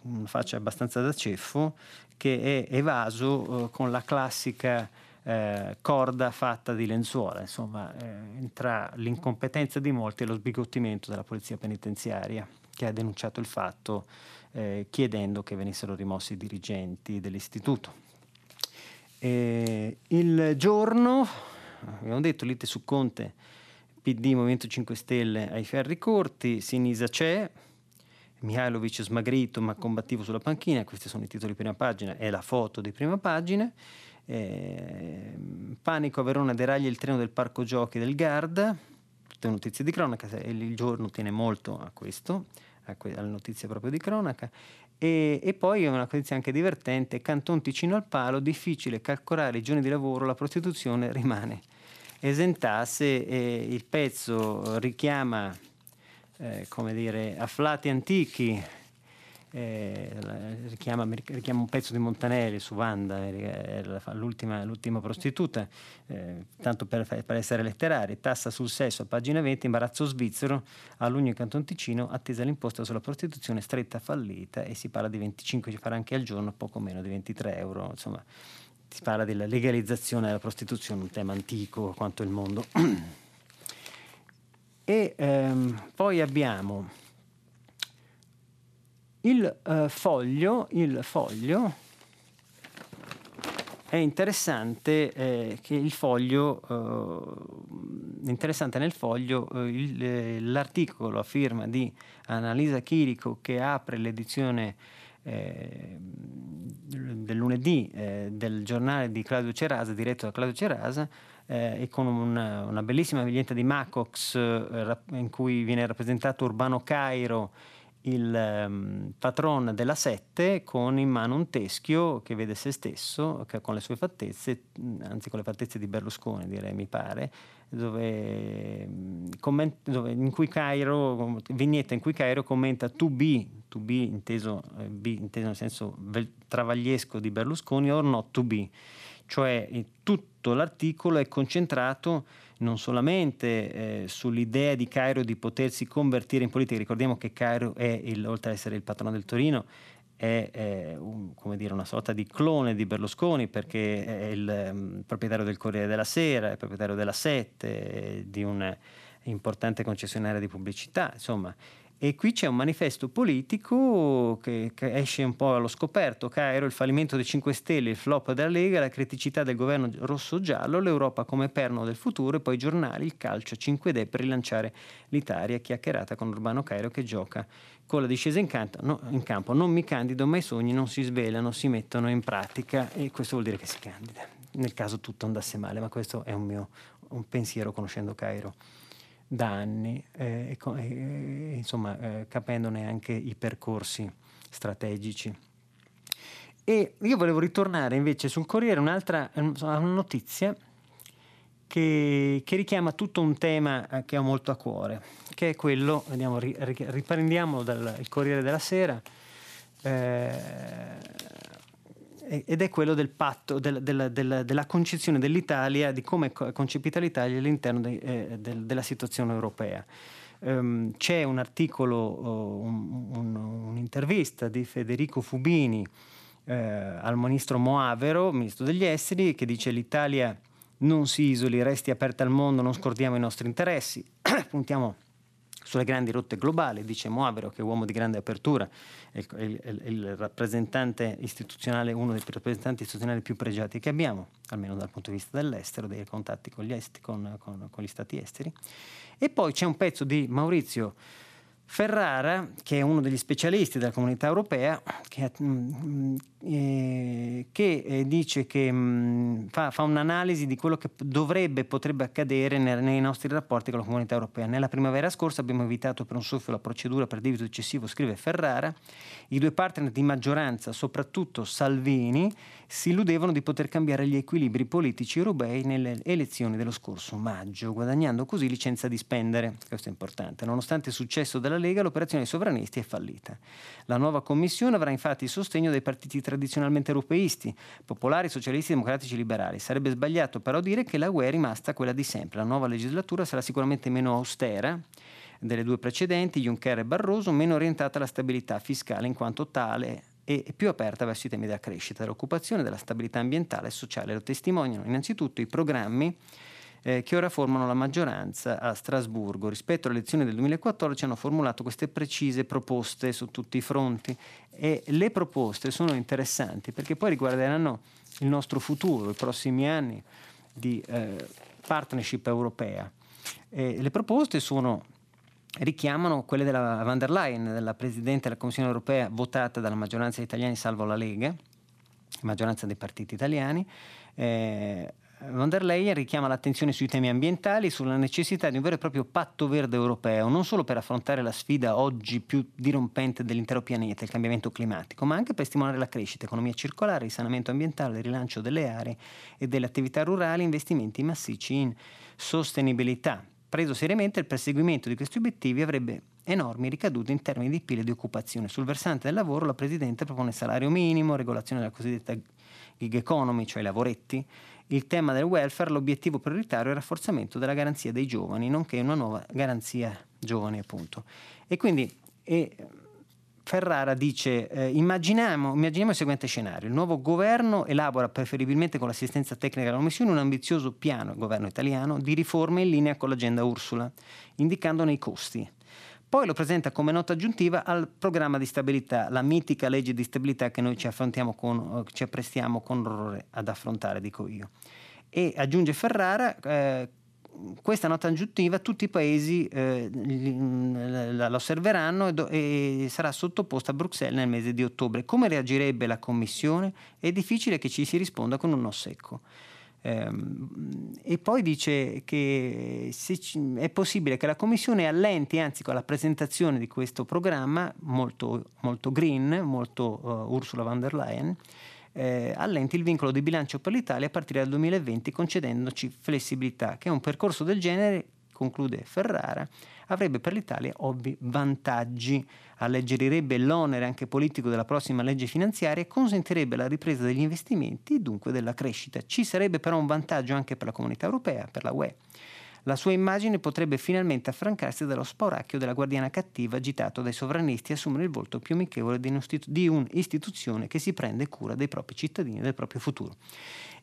una faccia abbastanza da ceffo, che è evaso con la classica corda fatta di lenzuola, insomma, tra l'incompetenza di molti e lo sbigottimento della polizia penitenziaria, che ha denunciato il fatto chiedendo che venissero rimossi i dirigenti dell'istituto. Il Giorno, abbiamo detto, lite su Conte, PD, Movimento 5 Stelle ai ferri corti, Sinisa c'è, Mihajlović smagrito ma combattivo sulla panchina, questi sono i titoli di prima pagina e la foto di prima pagina. Panico a Verona, deraglia il treno del parco giochi del Garda, tutte notizie di cronaca. Il Giorno tiene molto a questo, alle notizie proprio di cronaca. E poi è una notizia anche divertente, Canton Ticino al palo, difficile calcolare i giorni di lavoro, la prostituzione rimane esentasse. Il pezzo richiama afflati antichi. Richiama un pezzo di Montanelli su Wanda, l'ultima prostituta, tanto per essere letterari. Tassa sul sesso a pagina 20, imbarazzo svizzero a Lugno e Canton Ticino, attesa l'imposta sulla prostituzione, stretta fallita, e si parla di 25, ci farà anche al giorno, poco meno di 23 euro. Insomma, si parla della legalizzazione della prostituzione, un tema antico quanto il mondo. Poi abbiamo Il Foglio. È interessante che il Foglio, interessante nel Foglio l'articolo a firma di Annalisa Chirico, che apre l'edizione del lunedì del giornale di Claudio Cerasa, diretto da Claudio Cerasa, e con una bellissima vignetta di Macox in cui viene rappresentato Urbano Cairo, il patron della Sette, con in mano un teschio che vede se stesso, che con le sue fattezze, anzi con le fattezze di Berlusconi, direi, mi pare, vignetta in cui Cairo commenta to be inteso nel senso travagliesco di Berlusconi, or not to be, Cioè tutto l'articolo è concentrato non solamente sull'idea di Cairo di potersi convertire in politica. Ricordiamo che Cairo è, oltre ad essere il patrono del Torino, è come dire, una sorta di clone di Berlusconi, perché è il proprietario del Corriere della Sera, è il proprietario della Sette, di un importante concessionaria di pubblicità, insomma. E qui c'è un manifesto politico che esce un po' allo scoperto. Cairo, il fallimento dei 5 Stelle, il flop della Lega, la criticità del governo rosso-giallo, l'Europa come perno del futuro, e poi i giornali, il calcio, 5 idee per rilanciare l'Italia, chiacchierata con Urbano Cairo che gioca con la discesa in campo. Non mi candido, ma i sogni non si svelano, si mettono in pratica, e questo vuol dire che si candida, nel caso tutto andasse male, ma questo è un pensiero, conoscendo Cairo da anni, insomma, capendone anche i percorsi strategici. E io volevo ritornare invece sul Corriere una notizia che richiama tutto un tema che ho molto a cuore, che è quello, vediamo, riprendiamo dal Corriere della Sera, ed è quello del patto, della concezione dell'Italia, di come è concepita l'Italia all'interno della situazione europea. C'è un articolo, un'intervista di Federico Fubini al ministro Moavero, ministro degli Esteri, che dice: l'Italia non si isoli, resti aperta al mondo, non scordiamo i nostri interessi, puntiamo sulle grandi rotte globali. Dice Moavero, che è uomo di grande apertura, il rappresentante istituzionale, uno dei rappresentanti istituzionali più pregiati che abbiamo, almeno dal punto di vista dell'estero, dei contatti con gli stati esteri. E poi c'è un pezzo di Maurizio Ferrara, che è uno degli specialisti della Comunità Europea, che dice che fa un'analisi di quello che potrebbe accadere nei nostri rapporti con la Comunità Europea. Nella primavera scorsa abbiamo evitato per un soffio la procedura per debito eccessivo, scrive Ferrara. I due partner di maggioranza, soprattutto Salvini, si illudevano di poter cambiare gli equilibri politici europei nelle elezioni dello scorso maggio, guadagnando così licenza di spendere. Questo è importante. Nonostante il successo della Lega, l'operazione dei sovranisti è fallita. La nuova commissione avrà infatti il sostegno dei partiti tradizionalmente europeisti, popolari, socialisti, democratici, liberali. Sarebbe sbagliato però dire che la UE è rimasta quella di sempre. La nuova legislatura sarà sicuramente meno austera delle due precedenti, Juncker e Barroso, meno orientata alla stabilità fiscale in quanto tale, e più aperta verso i temi della crescita, dell'occupazione, della stabilità ambientale e sociale. Lo testimoniano innanzitutto i programmi che ora formano la maggioranza a Strasburgo. Rispetto alle elezioni del 2014 hanno formulato queste precise proposte su tutti i fronti, e le proposte sono interessanti perché poi riguarderanno il nostro futuro, i prossimi anni di partnership europea. Le proposte richiamano quelle della Van der Leyen, della Presidente della Commissione europea, votata dalla maggioranza degli italiani salvo la Lega, la maggioranza dei partiti italiani. Von der Leyen richiama l'attenzione sui temi ambientali, sulla necessità di un vero e proprio patto verde europeo, non solo per affrontare la sfida oggi più dirompente dell'intero pianeta, il cambiamento climatico, ma anche per stimolare la crescita, economia circolare, risanamento ambientale, rilancio delle aree e delle attività rurali, investimenti massicci in sostenibilità. Preso seriamente, il perseguimento di questi obiettivi avrebbe enormi ricadute in termini di PIL e di occupazione. Sul versante del lavoro la Presidente propone salario minimo, regolazione della cosiddetta gig economy, cioè i lavoretti, il tema del welfare, l'obiettivo prioritario è il rafforzamento della garanzia dei giovani, nonché una nuova garanzia giovani, appunto. E quindi Ferrara dice: immaginiamo il seguente scenario. Il nuovo governo elabora, preferibilmente con l'assistenza tecnica della Commissione, un ambizioso piano, il governo italiano, di riforme in linea con l'agenda Ursula, indicandone i costi. Poi lo presenta come nota aggiuntiva al programma di stabilità, la mitica legge di stabilità che noi ci apprestiamo con orrore ad affrontare, dico io. E aggiunge Ferrara, questa nota aggiuntiva tutti i paesi la osserveranno e sarà sottoposta a Bruxelles nel mese di ottobre. Come reagirebbe la Commissione? È difficile che ci si risponda con un no secco. E poi dice che è possibile che la Commissione allenti, anzi, con la presentazione di questo programma molto, molto green, molto Ursula von der Leyen, allenti il vincolo di bilancio per l'Italia a partire dal 2020, concedendoci flessibilità, che è un percorso del genere conclude Ferrara, avrebbe per l'Italia ovvi vantaggi, alleggerirebbe l'onere anche politico della prossima legge finanziaria e consentirebbe la ripresa degli investimenti e dunque della crescita. Ci sarebbe però un vantaggio anche per la Comunità Europea, per la UE. La sua immagine potrebbe finalmente affrancarsi dallo spauracchio della guardiana cattiva agitato dai sovranisti e assumere il volto più amichevole di un'istituzione che si prende cura dei propri cittadini e del proprio futuro.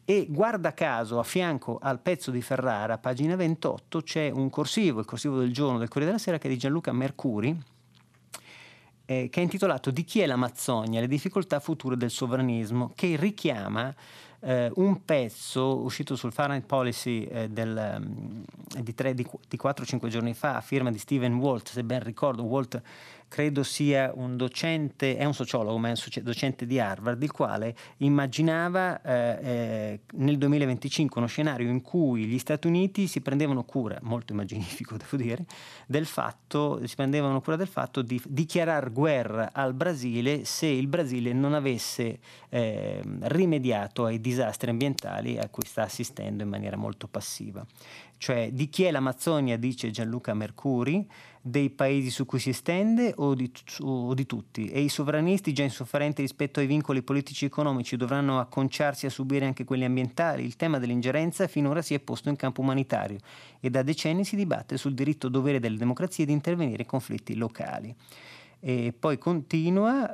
E guarda caso, a fianco al pezzo di Ferrara, pagina 28, c'è un corsivo, il corsivo del Giorno del Corriere della Sera, che è di Gianluca Mercuri, che è intitolato «Di chi è l'Amazzonia? Le difficoltà future del sovranismo», che richiama un pezzo uscito sul Foreign Policy di 4-5 giorni fa, a firma di Stephen Walt, se ben ricordo. Walt credo sia un docente, è un sociologo, ma è un docente di Harvard, il quale immaginava nel 2025 uno scenario in cui gli Stati Uniti si prendevano cura, molto immaginifico devo dire, del fatto, si prendevano cura del fatto di dichiarare guerra al Brasile se il Brasile non avesse rimediato ai disastri ambientali a cui sta assistendo in maniera molto passiva. Cioè, di chi è l'Amazzonia, dice Gianluca Mercuri, dei paesi su cui si estende o di tutti? E i sovranisti, già insofferenti rispetto ai vincoli politici e economici, dovranno acconciarsi a subire anche quelli ambientali? Il tema dell'ingerenza finora si è posto in campo umanitario e da decenni si dibatte sul diritto-dovere delle democrazie di intervenire in conflitti locali. E poi continua,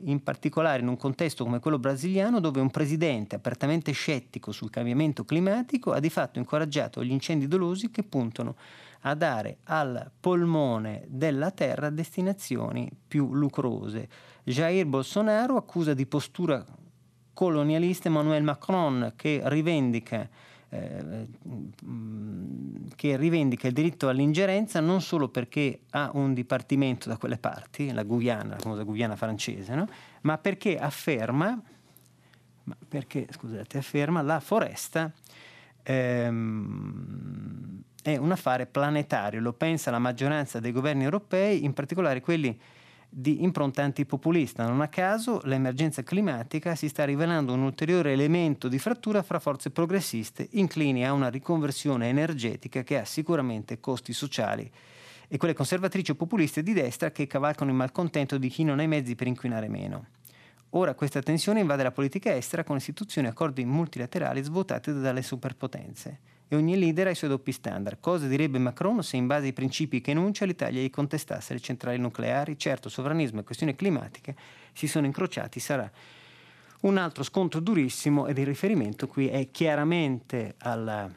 in particolare in un contesto come quello brasiliano, dove un presidente apertamente scettico sul cambiamento climatico ha di fatto incoraggiato gli incendi dolosi che puntano a dare al polmone della terra destinazioni più lucrose. Jair Bolsonaro accusa di postura colonialista Emmanuel Macron, che rivendica il diritto all'ingerenza non solo perché ha un dipartimento da quelle parti, la Guyana, la famosa Guyana francese, no? Ma perché afferma la foresta è un affare planetario. Lo pensa la maggioranza dei governi europei, in particolare quelli di impronta antipopulista. Non a caso l'emergenza climatica si sta rivelando un ulteriore elemento di frattura fra forze progressiste inclini a una riconversione energetica che ha sicuramente costi sociali e quelle conservatrici o populiste di destra che cavalcano il malcontento di chi non ha i mezzi per inquinare meno. Ora questa tensione invade la politica estera con istituzioni e accordi multilaterali svuotati dalle superpotenze e ogni leader ha i suoi doppi standard. Cosa direbbe Macron se in base ai principi che enuncia l'Italia gli contestasse le centrali nucleari? Certo, sovranismo e questioni climatiche si sono incrociati, sarà un altro scontro durissimo ed il riferimento qui è chiaramente al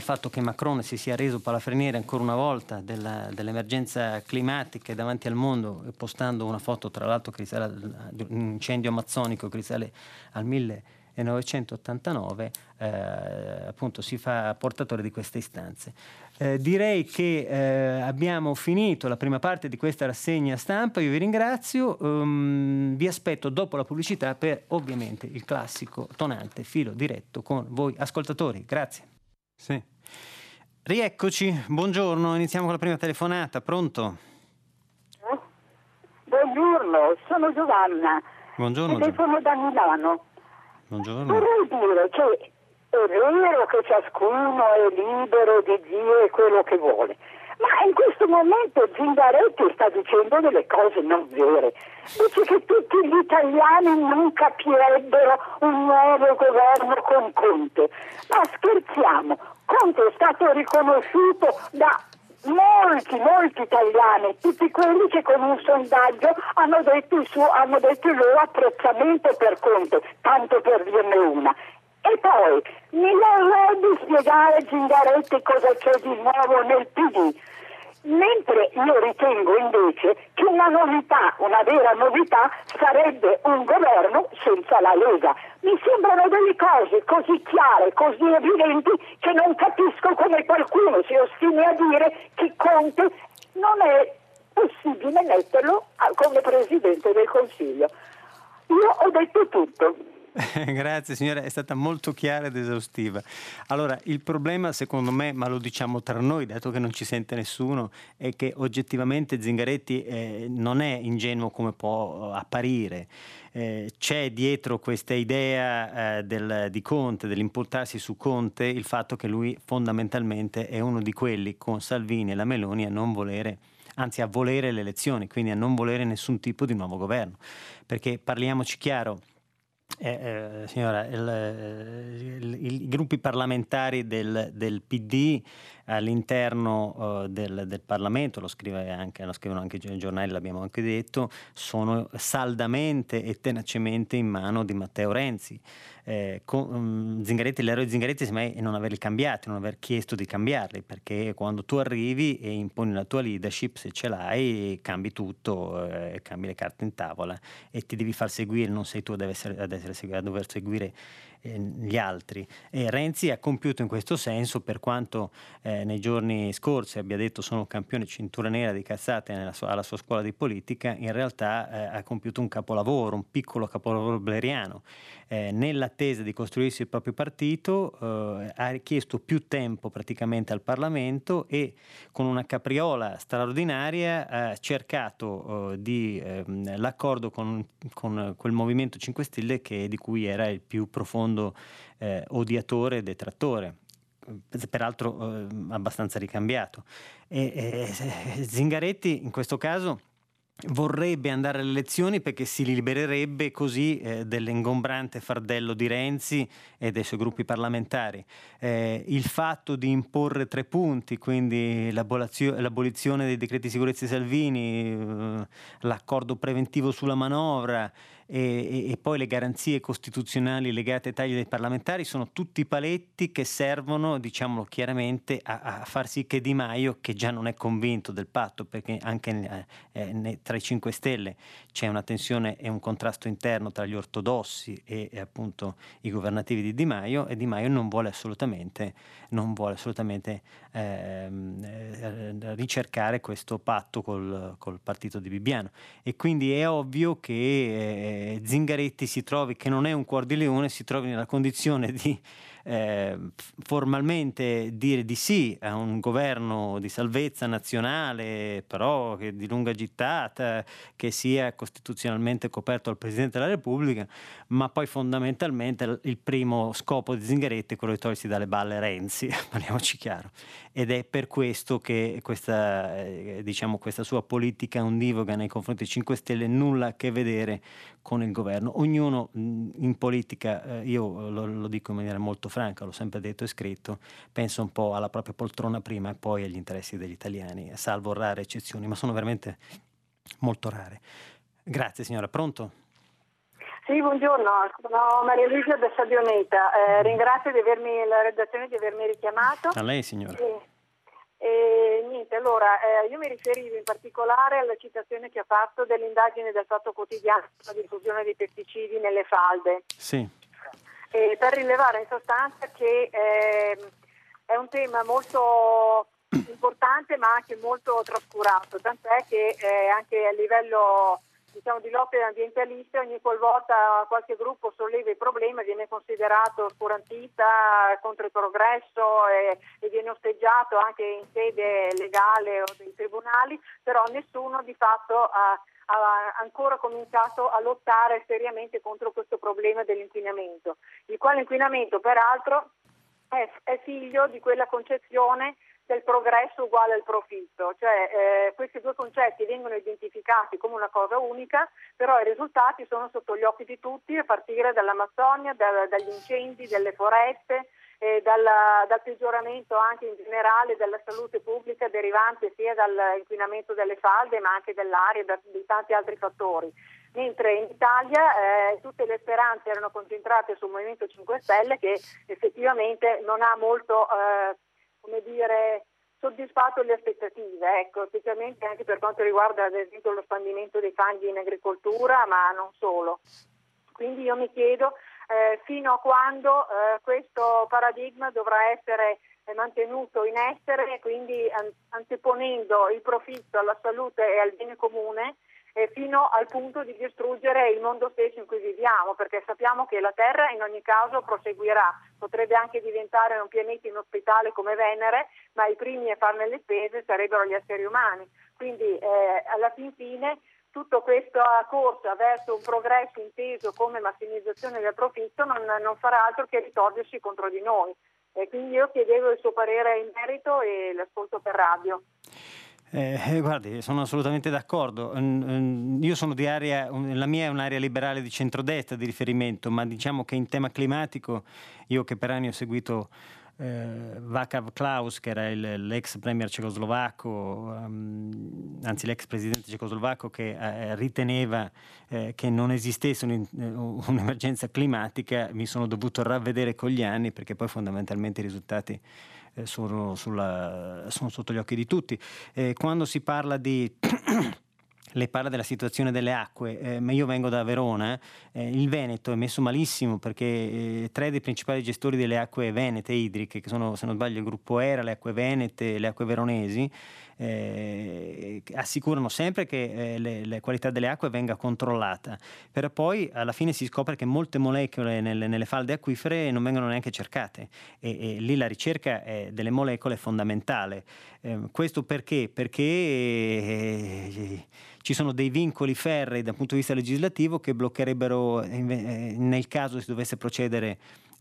fatto che Macron si sia reso palafreniere ancora una volta dell'emergenza climatica davanti al mondo, postando una foto, tra l'altro, che risale ad un incendio amazzonico che risale al 1989, appunto si fa portatore di queste istanze. Direi che abbiamo finito la prima parte di questa rassegna stampa. Io vi ringrazio, vi aspetto dopo la pubblicità per ovviamente il classico tonante filo diretto con voi ascoltatori. Grazie. Sì. Rieccoci, buongiorno, iniziamo con la prima telefonata, pronto? Buongiorno, sono Giovanna. Buongiorno. Telefono da Milano. Buongiorno. Vorrei dire che è vero che ciascuno è libero di dire quello che vuole, ma in questo momento Zingaretti sta dicendo delle cose non vere. Dice che tutti gli italiani non capirebbero un nuovo governo con Conte. Ma scherziamo, Conte è stato riconosciuto da molti italiani, tutti quelli che con un sondaggio hanno detto il loro apprezzamento per Conte, tanto per dirne una. E poi mi vorrebbe spiegare Zingaretti cosa c'è di nuovo nel PD, mentre io ritengo invece che una novità, una vera novità, sarebbe un governo senza la Lega. Mi sembrano delle cose così chiare, così evidenti, che non capisco come qualcuno si ostini a dire che Conte non è possibile metterlo come Presidente del Consiglio. Io ho detto tutto. Grazie signora, è stata molto chiara ed esaustiva. Allora, il problema secondo me, ma lo diciamo tra noi dato che non ci sente nessuno, è che oggettivamente Zingaretti non è ingenuo come può apparire. C'è dietro questa idea di Conte, dell'importarsi su Conte, il fatto che lui fondamentalmente è uno di quelli con Salvini e la Meloni a non volere, anzi a volere le elezioni, quindi a non volere nessun tipo di nuovo governo, perché parliamoci chiaro. Signora, i gruppi parlamentari del PD all'interno del Parlamento, lo scrivono anche i giornali, l'abbiamo anche detto, sono saldamente e tenacemente in mano di Matteo Renzi. Zingaretti, l'eroe Zingaretti sembra non averli cambiati, non aver chiesto di cambiarli, perché quando tu arrivi e imponi la tua leadership, se ce l'hai, cambi tutto, cambi le carte in tavola e ti devi far seguire, non sei tu a dover seguire gli altri. E Renzi ha compiuto in questo senso, per quanto nei giorni scorsi abbia detto sono campione cintura nera di cazzate alla sua scuola di politica, in realtà ha compiuto un capolavoro, un piccolo capolavoro bleriano. Nell'attesa di costruirsi il proprio partito ha richiesto più tempo praticamente al Parlamento e con una capriola straordinaria ha cercato l'accordo con quel Movimento 5 Stelle di cui era il più profondo odiatore e detrattore, peraltro abbastanza ricambiato. Zingaretti in questo caso vorrebbe andare alle elezioni perché si libererebbe così dell'ingombrante fardello di Renzi e dei suoi gruppi parlamentari. Il fatto di imporre 3 punti, quindi l'abolizione dei decreti di sicurezza di Salvini, l'accordo preventivo sulla manovra e poi le garanzie costituzionali legate ai tagli dei parlamentari, sono tutti paletti che servono, diciamolo chiaramente, a far sì che Di Maio, che già non è convinto del patto, perché anche tra i 5 Stelle c'è una tensione e un contrasto interno tra gli ortodossi e appunto i governativi di Di Maio, e Di Maio non vuole assolutamente ricercare questo patto col partito di Bibbiano, e quindi è ovvio che Zingaretti si trovi, che non è un cuor di leone, si trovi nella condizione di formalmente dire di sì a un governo di salvezza nazionale, però che di lunga gittata, che sia costituzionalmente coperto dal Presidente della Repubblica, ma poi fondamentalmente il primo scopo di Zingaretti è quello di togliersi dalle balle Renzi, parliamoci chiaro, ed è per questo che questa sua politica ondivoga nei confronti dei 5 Stelle nulla a che vedere con il governo. Ognuno in politica, io lo dico in maniera molto franca, l'ho sempre detto e scritto, pensa un po' alla propria poltrona prima e poi agli interessi degli italiani, salvo rare eccezioni, ma sono veramente molto rare. Grazie signora, pronto? Sì, buongiorno, sono Maria Luisa da Sabioneta, ringrazio la redazione di avermi richiamato. A lei signora. Sì. Allora io mi riferivo in particolare alla citazione che ha fatto dell'indagine del Fatto Quotidiano sulla diffusione dei pesticidi nelle falde. Sì. Per rilevare in sostanza che è un tema molto importante ma anche molto trascurato, tant'è che anche a livello di lotta ambientalista ogni qualvolta qualche gruppo solleva il problema viene considerato oscurantista, contro il progresso e viene osteggiato anche in sede legale o dei tribunali, però nessuno di fatto ha ancora cominciato a lottare seriamente contro questo problema dell'inquinamento, il quale inquinamento peraltro è figlio di quella concezione del progresso uguale al profitto, cioè questi due concetti vengono identificati come una cosa unica, però i risultati sono sotto gli occhi di tutti, a partire dall'Amazzonia, dagli incendi, delle foreste, dal peggioramento anche in generale della salute pubblica derivante sia dall'inquinamento delle falde ma anche dell'aria e di tanti altri fattori. Mentre in Italia tutte le speranze erano concentrate sul Movimento 5 Stelle, che effettivamente non ha molto soddisfatto le aspettative, ecco, specialmente anche per quanto riguarda ad esempio lo spandimento dei fanghi in agricoltura, ma non solo. Quindi io mi chiedo fino a quando questo paradigma dovrà essere mantenuto in essere, quindi anteponendo il profitto alla salute e al bene comune, fino al punto di distruggere il mondo stesso in cui viviamo, perché sappiamo che la Terra in ogni caso proseguirà, potrebbe anche diventare un pianeta inospitale come Venere, ma i primi a farne le spese sarebbero gli esseri umani. Quindi alla fin fine tutta questa corsa verso un progresso inteso come massimizzazione del profitto non farà altro che ritorcersi contro di noi. Quindi io chiedevo il suo parere in merito e l'ascolto per radio. Guardi, sono assolutamente d'accordo. Io sono di area, la mia è un'area liberale di centrodestra di riferimento, ma diciamo che in tema climatico, io che per anni ho seguito Václav Klaus, che era l'ex premier cecoslovacco, anzi l'ex presidente cecoslovacco, che riteneva che non esistesse un'emergenza climatica, mi sono dovuto ravvedere con gli anni, perché poi fondamentalmente i risultati sono sotto gli occhi di tutti. Quando si parla di lei parla della situazione delle acque, ma io vengo da Verona, il Veneto è messo malissimo, perché tre dei principali gestori delle acque venete idriche, che sono, se non sbaglio, il gruppo ERA, le acque venete, le acque veronesi, assicurano sempre che la qualità delle acque venga controllata, però poi alla fine si scopre che molte molecole nelle falde acquifere non vengono neanche cercate, e lì la ricerca delle molecole è fondamentale. Questo perché? Perché ci sono dei vincoli ferrei dal punto di vista legislativo che bloccherebbero, nel caso si dovesse procedere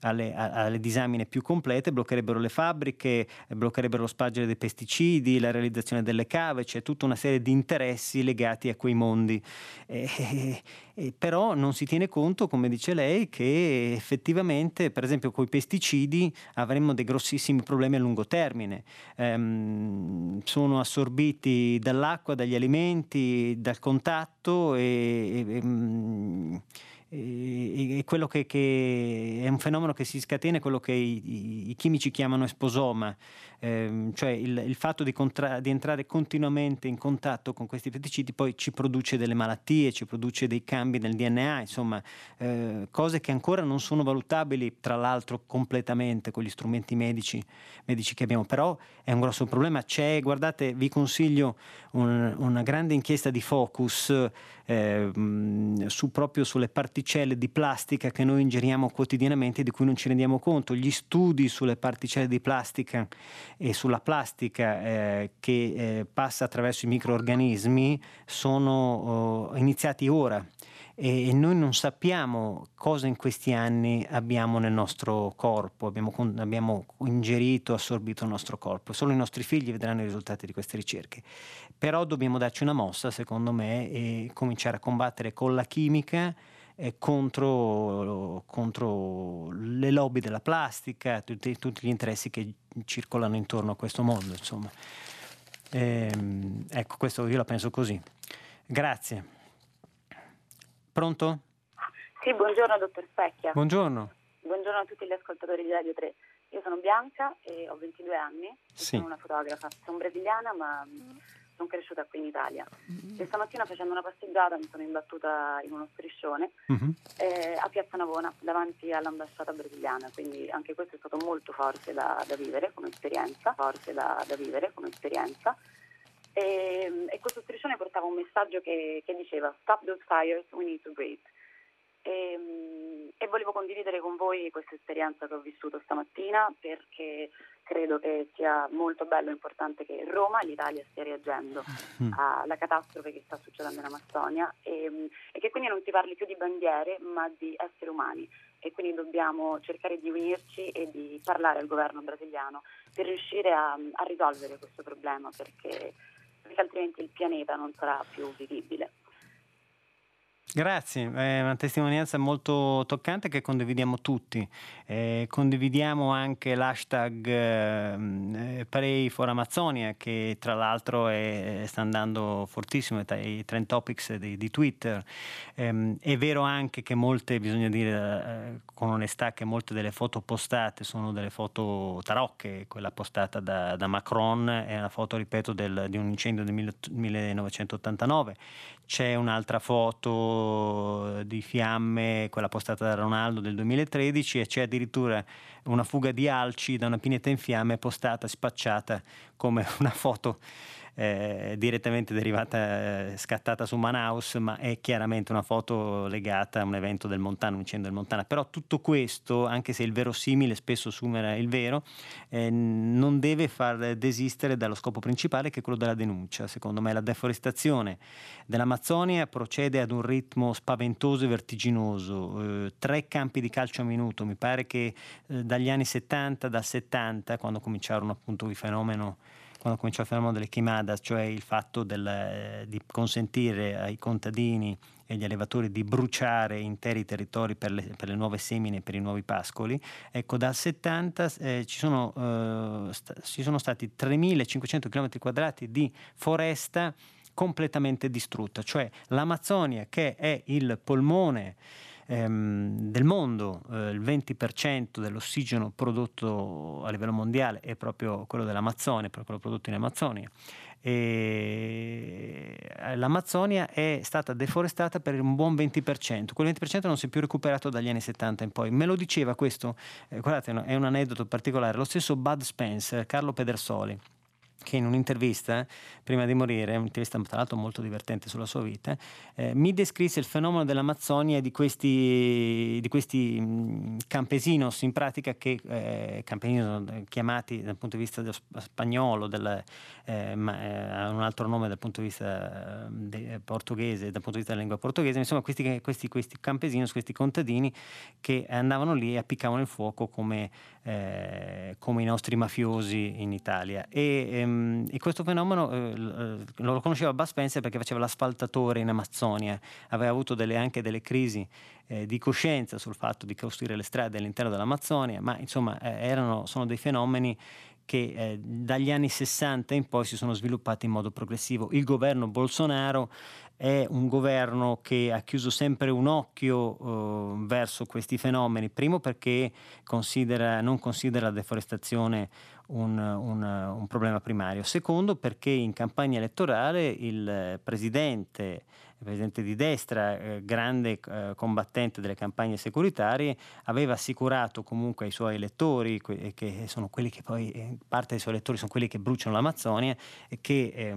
alle disamine più complete, bloccherebbero le fabbriche, bloccherebbero lo spargere dei pesticidi, la realizzazione delle cave, c'è tutta una serie di interessi legati a quei mondi. Però non si tiene conto, come dice lei, che effettivamente, per esempio, con i pesticidi avremmo dei grossissimi problemi a lungo termine. Sono assorbiti dall'acqua, dagli alimenti, dal contatto e quello che è un fenomeno che si scatena è quello che i chimici chiamano esposoma, cioè il fatto di entrare continuamente in contatto con questi pesticidi poi ci produce delle malattie, ci produce dei cambi nel DNA, insomma cose che ancora non sono valutabili, tra l'altro, completamente con gli strumenti medici che abbiamo, però è un grosso problema. C'è, guardate, vi consiglio una grande inchiesta di Focus proprio sulle particelle di plastica che noi ingeriamo quotidianamente e di cui non ci rendiamo conto. Gli studi sulle particelle di plastica e sulla plastica che passa attraverso i microorganismi sono iniziati ora, e noi non sappiamo cosa in questi anni abbiamo nel nostro corpo, abbiamo ingerito, assorbito il nostro corpo. Solo i nostri figli vedranno i risultati di queste ricerche, però dobbiamo darci una mossa, secondo me, e cominciare a combattere con la chimica contro le lobby della plastica, tutti gli interessi che circolano intorno a questo mondo, insomma. Ecco, questo io la penso così. Grazie. Pronto? Sì, buongiorno dottor Specchia. Buongiorno. Buongiorno a tutti gli ascoltatori di Radio 3. Io sono Bianca e ho 22 anni, sì. Sono una fotografa, sono brasiliana ma sono cresciuta qui in Italia. E stamattina, facendo una passeggiata, mi sono imbattuta in uno striscione a Piazza Navona, davanti all'ambasciata brasiliana, quindi anche questo è stato molto forte da vivere come esperienza, E questo striscione portava un messaggio che diceva "Stop those fires, we need to breathe". E volevo condividere con voi questa esperienza che ho vissuto stamattina, perché credo che sia molto bello e importante che Roma e l'Italia stia reagendo alla catastrofe che sta succedendo in Amazzonia, e che quindi non si parli più di bandiere ma di esseri umani, e quindi dobbiamo cercare di unirci e di parlare al governo brasiliano per riuscire a risolvere questo problema, perché altrimenti il pianeta non sarà più vivibile. Grazie, è una testimonianza molto toccante che condividiamo tutti. Condividiamo anche l'hashtag Pray for Amazonia, che tra l'altro sta andando fortissimo ai trend topics di Twitter. È vero anche che bisogna dire con onestà, che molte delle foto postate sono delle foto tarocche. Quella postata da Macron è una foto, ripeto, di un incendio del 1989. C'è un'altra foto di fiamme, quella postata da Ronaldo, del 2013, e c'è addirittura una fuga di alci da una pineta in fiamme postata, spacciata come una foto direttamente derivata, scattata su Manaus, ma è chiaramente una foto legata a un evento del Montana, un incendio del Montana. Però tutto questo, anche se il verosimile spesso supera il vero, non deve far desistere dallo scopo principale, che è quello della denuncia. Secondo me la deforestazione dell'Amazzonia procede ad un ritmo spaventoso e vertiginoso, 3 campi di calcio a minuto, mi pare che dagli anni 70, dal 70, quando cominciò il fenomeno delle chimadas, cioè il fatto di consentire ai contadini e agli allevatori di bruciare interi territori per le nuove semine, per i nuovi pascoli, ecco, dal 70 ci sono stati 3.500 km² di foresta completamente distrutta, cioè l'Amazzonia, che è il polmone del mondo, il 20% dell'ossigeno prodotto a livello mondiale è proprio quello dell'Amazzonia, proprio quello prodotto in Amazzonia. E l'Amazzonia è stata deforestata per un buon 20%. Quel 20% non si è più recuperato dagli anni 70 in poi. Me lo diceva questo, guardate, è un aneddoto particolare, lo stesso Bud Spencer, Carlo Pedersoli, che in un'intervista prima di morire, un'intervista tra l'altro molto divertente sulla sua vita, mi descrisse il fenomeno dell'Amazzonia e di questi campesinos, in pratica, che campesinos chiamati dal punto di vista spagnolo, ha un altro nome dal punto di vista portoghese, dal punto di vista della lingua portoghese, insomma questi campesinos, questi contadini che andavano lì e appiccavano il fuoco come i nostri mafiosi in Italia. E questo fenomeno lo conosceva Bud Spencer perché faceva l'asfaltatore in Amazzonia, aveva avuto anche delle crisi di coscienza sul fatto di costruire le strade all'interno dell'Amazzonia, ma insomma sono dei fenomeni che dagli anni 60 in poi si sono sviluppati in modo progressivo. Il governo Bolsonaro è un governo che ha chiuso sempre un occhio verso questi fenomeni, primo perché non considera la deforestazione un problema primario, secondo perché in campagna elettorale il presidente di destra, grande combattente delle campagne securitarie, aveva assicurato comunque ai suoi elettori, che sono quelli che poi, parte dei suoi elettori sono quelli che bruciano l'Amazzonia, che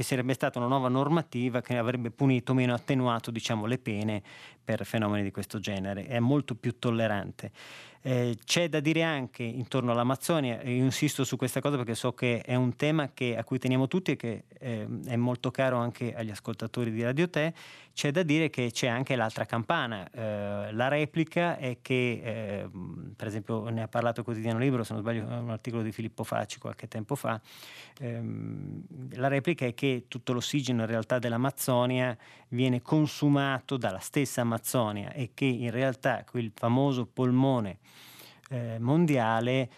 sarebbe stata una nuova normativa che avrebbe punito meno, attenuato diciamo le pene per fenomeni di questo genere, è molto più tollerante. C'è da dire anche intorno all'Amazzonia, e io insisto su questa cosa perché so che è un tema a cui teniamo tutti e che è molto caro anche agli ascoltatori di Radio Tè, c'è da dire che c'è anche l'altra campana. La replica è che, per esempio, ne ha parlato il Quotidiano Libero, se non sbaglio un articolo di Filippo Facci qualche tempo fa, la replica è che tutto l'ossigeno in realtà dell'Amazzonia viene consumato dalla stessa Amazzonia e che in realtà quel famoso polmone mondiale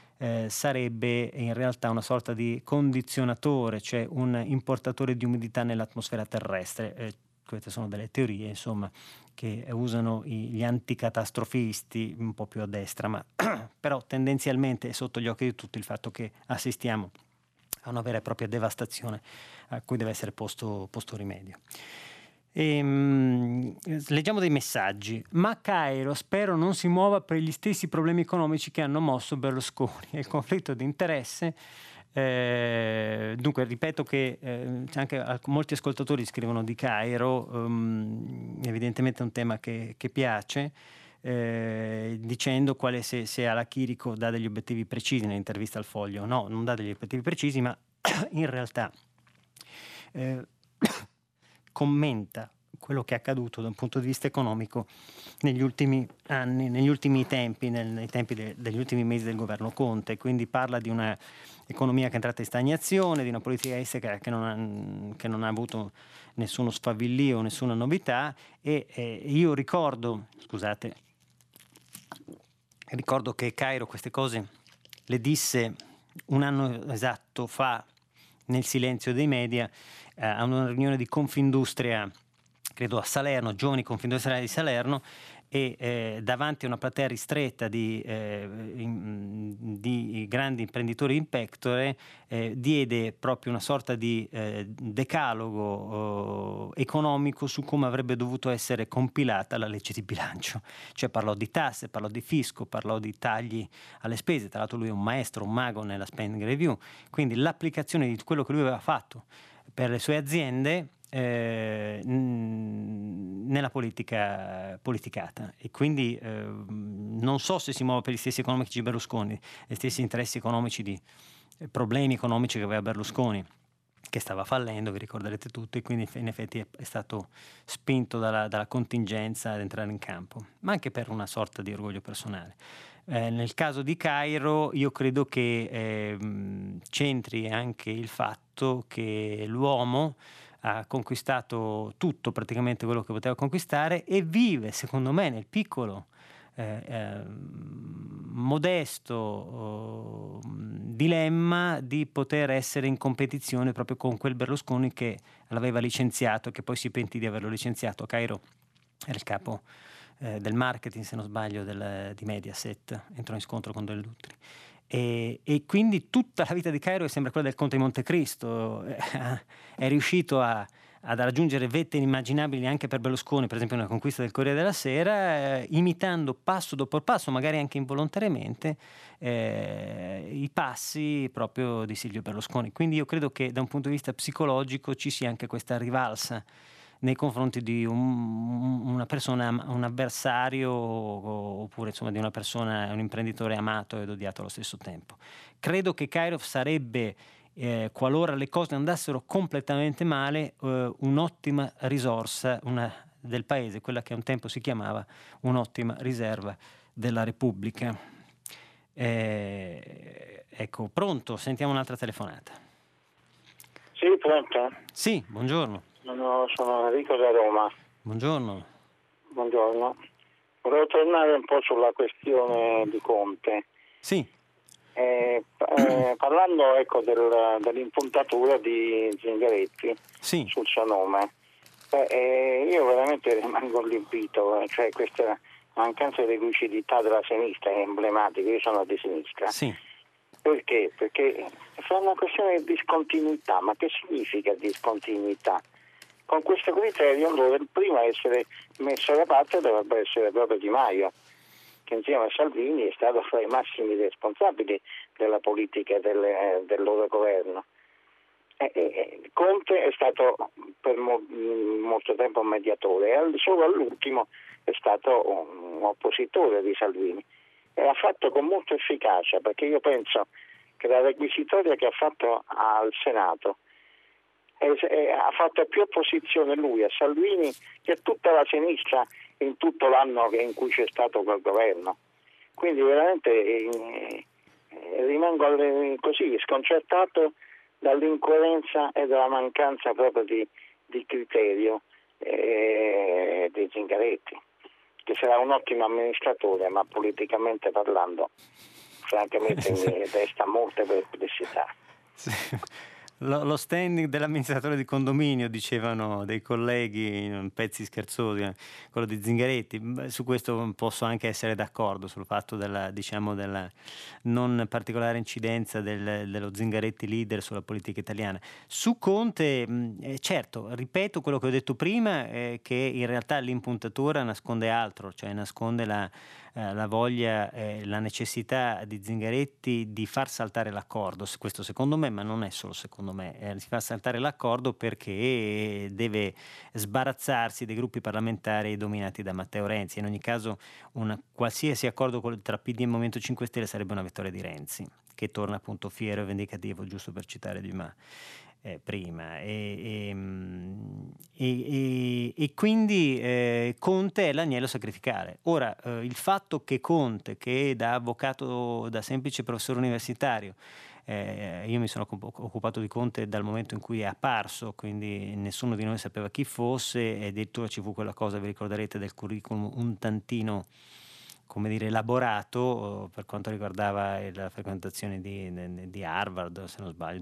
sarebbe in realtà una sorta di condizionatore, cioè un importatore di umidità nell'atmosfera terrestre. Queste sono delle teorie, insomma, che usano gli anticatastrofisti un po' più a destra, ma però tendenzialmente è sotto gli occhi di tutti il fatto che assistiamo a una vera e propria devastazione a cui deve essere posto rimedio. Leggiamo dei messaggi. Ma Cairo spero non si muova per gli stessi problemi economici che hanno mosso Berlusconi e il conflitto di interesse. Dunque ripeto che anche molti ascoltatori scrivono di Cairo, evidentemente è un tema che piace, dicendo se alla Chirico dà degli obiettivi precisi nell'intervista al Foglio. No, non dà degli obiettivi precisi, ma in realtà commenta quello che è accaduto da un punto di vista economico negli ultimi anni, negli ultimi tempi, nei tempi degli ultimi mesi del governo Conte. Quindi parla di una economia che è entrata in stagnazione, di una politica estera che non ha avuto nessuno sfavillio, nessuna novità. E io ricordo che Cairo queste cose le disse un anno esatto fa, nel silenzio dei media, a una riunione di Confindustria, credo a Salerno, giovani confindustriali di Salerno, e davanti a una platea ristretta di grandi imprenditori in pectore, diede proprio una sorta di decalogo economico su come avrebbe dovuto essere compilata la legge di bilancio. Cioè parlò di tasse, parlò di fisco, parlò di tagli alle spese. Tra l'altro lui è un maestro, un mago nella spending review. Quindi l'applicazione di quello che lui aveva fatto per le sue aziende nella politica politicata, e quindi non so se si muove per gli stessi economici di Berlusconi, gli stessi interessi economici di problemi economici che aveva Berlusconi, che stava fallendo, vi ricorderete tutti, quindi in effetti è stato spinto dalla contingenza ad entrare in campo, ma anche per una sorta di orgoglio personale. Nel caso di Cairo io credo che c'entri anche il fatto che l'uomo ha conquistato tutto, praticamente quello che poteva conquistare, e vive, secondo me, nel piccolo, modesto dilemma di poter essere in competizione proprio con quel Berlusconi che l'aveva licenziato e che poi si pentì di averlo licenziato. Cairo era il capo del marketing, se non sbaglio, di Mediaset, entrò in scontro con Dell'Utri. E quindi tutta la vita di Cairo è sembra quella del Conte di Montecristo, è riuscito ad raggiungere vette inimmaginabili anche per Berlusconi, per esempio nella conquista del Corriere della Sera, imitando passo dopo passo, magari anche involontariamente, i passi proprio di Silvio Berlusconi. Quindi io credo che da un punto di vista psicologico ci sia anche questa rivalsa nei confronti di una persona, un avversario, oppure insomma di una persona, un imprenditore amato ed odiato allo stesso tempo. Credo che Cairo sarebbe, qualora le cose andassero completamente male, un'ottima risorsa del paese, quella che un tempo si chiamava un'ottima riserva della Repubblica. Ecco, pronto? Sentiamo un'altra telefonata. Sì, pronto? Sì, buongiorno. No, sono Enrico da Roma. Buongiorno. Buongiorno. Volevo tornare un po' sulla questione di Conte. Sì. Parlando dell'impuntatura di Zingaretti, sì, sul suo nome, io veramente rimango allibito, cioè questa mancanza di lucidità della sinistra è emblematica. Io sono di sinistra. Sì. Perché? Perché fa una questione di discontinuità. Ma che significa discontinuità? Con questo criterio allora il primo a essere messo da parte dovrebbe essere proprio Di Maio, che insieme a Salvini è stato fra i massimi responsabili della politica del loro governo. Conte è stato per molto tempo un mediatore, e solo all'ultimo è stato un oppositore di Salvini, e l'ha fatto con molta efficacia, perché io penso che la requisitoria che ha fatto al Senato ha fatto più opposizione lui a Salvini che tutta la sinistra in tutto l'anno in cui c'è stato quel governo. Quindi veramente rimango così sconcertato dall'incoerenza e dalla mancanza proprio di criterio di Zingaretti, che sarà un ottimo amministratore, ma politicamente parlando francamente mi resta molte perplessità. Lo standing dell'amministratore di condominio, dicevano dei colleghi in pezzi scherzosi, quello di Zingaretti. Su questo posso anche essere d'accordo, sul fatto della non particolare incidenza dello Zingaretti leader sulla politica italiana. Su Conte, certo, ripeto quello che ho detto prima, che in realtà l'impuntatura nasconde altro, cioè nasconde la voglia, la necessità di Zingaretti di far saltare l'accordo. Questo secondo me, ma non è solo secondo me, si fa saltare l'accordo perché deve sbarazzarsi dei gruppi parlamentari dominati da Matteo Renzi. In ogni caso un qualsiasi accordo tra PD e Movimento 5 Stelle sarebbe una vittoria di Renzi, che torna appunto fiero e vendicativo, giusto per citare Di Maio prima. E quindi Conte è l'agnello sacrificare. Ora, il fatto che Conte, che da avvocato, da semplice professore universitario, io mi sono occupato di Conte dal momento in cui è apparso, quindi nessuno di noi sapeva chi fosse, e addirittura ci fu quella cosa, vi ricorderete, del curriculum un tantino come dire, elaborato per quanto riguardava la frequentazione di Harvard, se non sbaglio,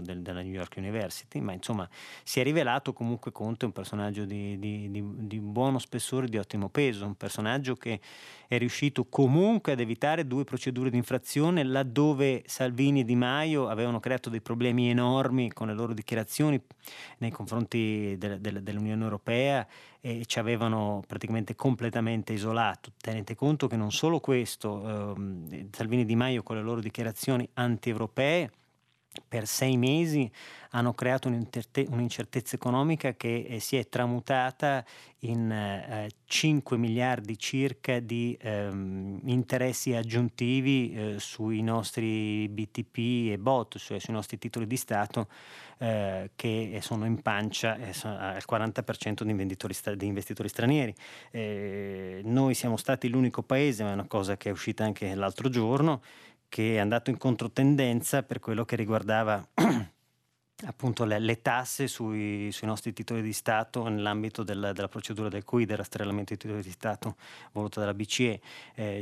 della New York University, ma insomma si è rivelato comunque Conte un personaggio di buono spessore, di ottimo peso, un personaggio che è riuscito comunque ad evitare due procedure di infrazione laddove Salvini e Di Maio avevano creato dei problemi enormi con le loro dichiarazioni nei confronti dell'Unione Europea e ci avevano praticamente completamente isolato. Tenete conto che non solo questo, Salvini e Di Maio con le loro dichiarazioni anti-europee per 6 mesi hanno creato un'incertezza economica che si è tramutata in 5 miliardi circa di interessi aggiuntivi sui nostri BTP e BOT, cioè sui nostri titoli di Stato che sono in pancia al 40% di investitori stranieri. Noi siamo stati l'unico paese, ma è una cosa che è uscita anche l'altro giorno, che è andato in controtendenza per quello che riguardava appunto le tasse sui nostri titoli di Stato nell'ambito della procedura del CUI, del rastrellamento dei titoli di Stato voluta dalla BCE,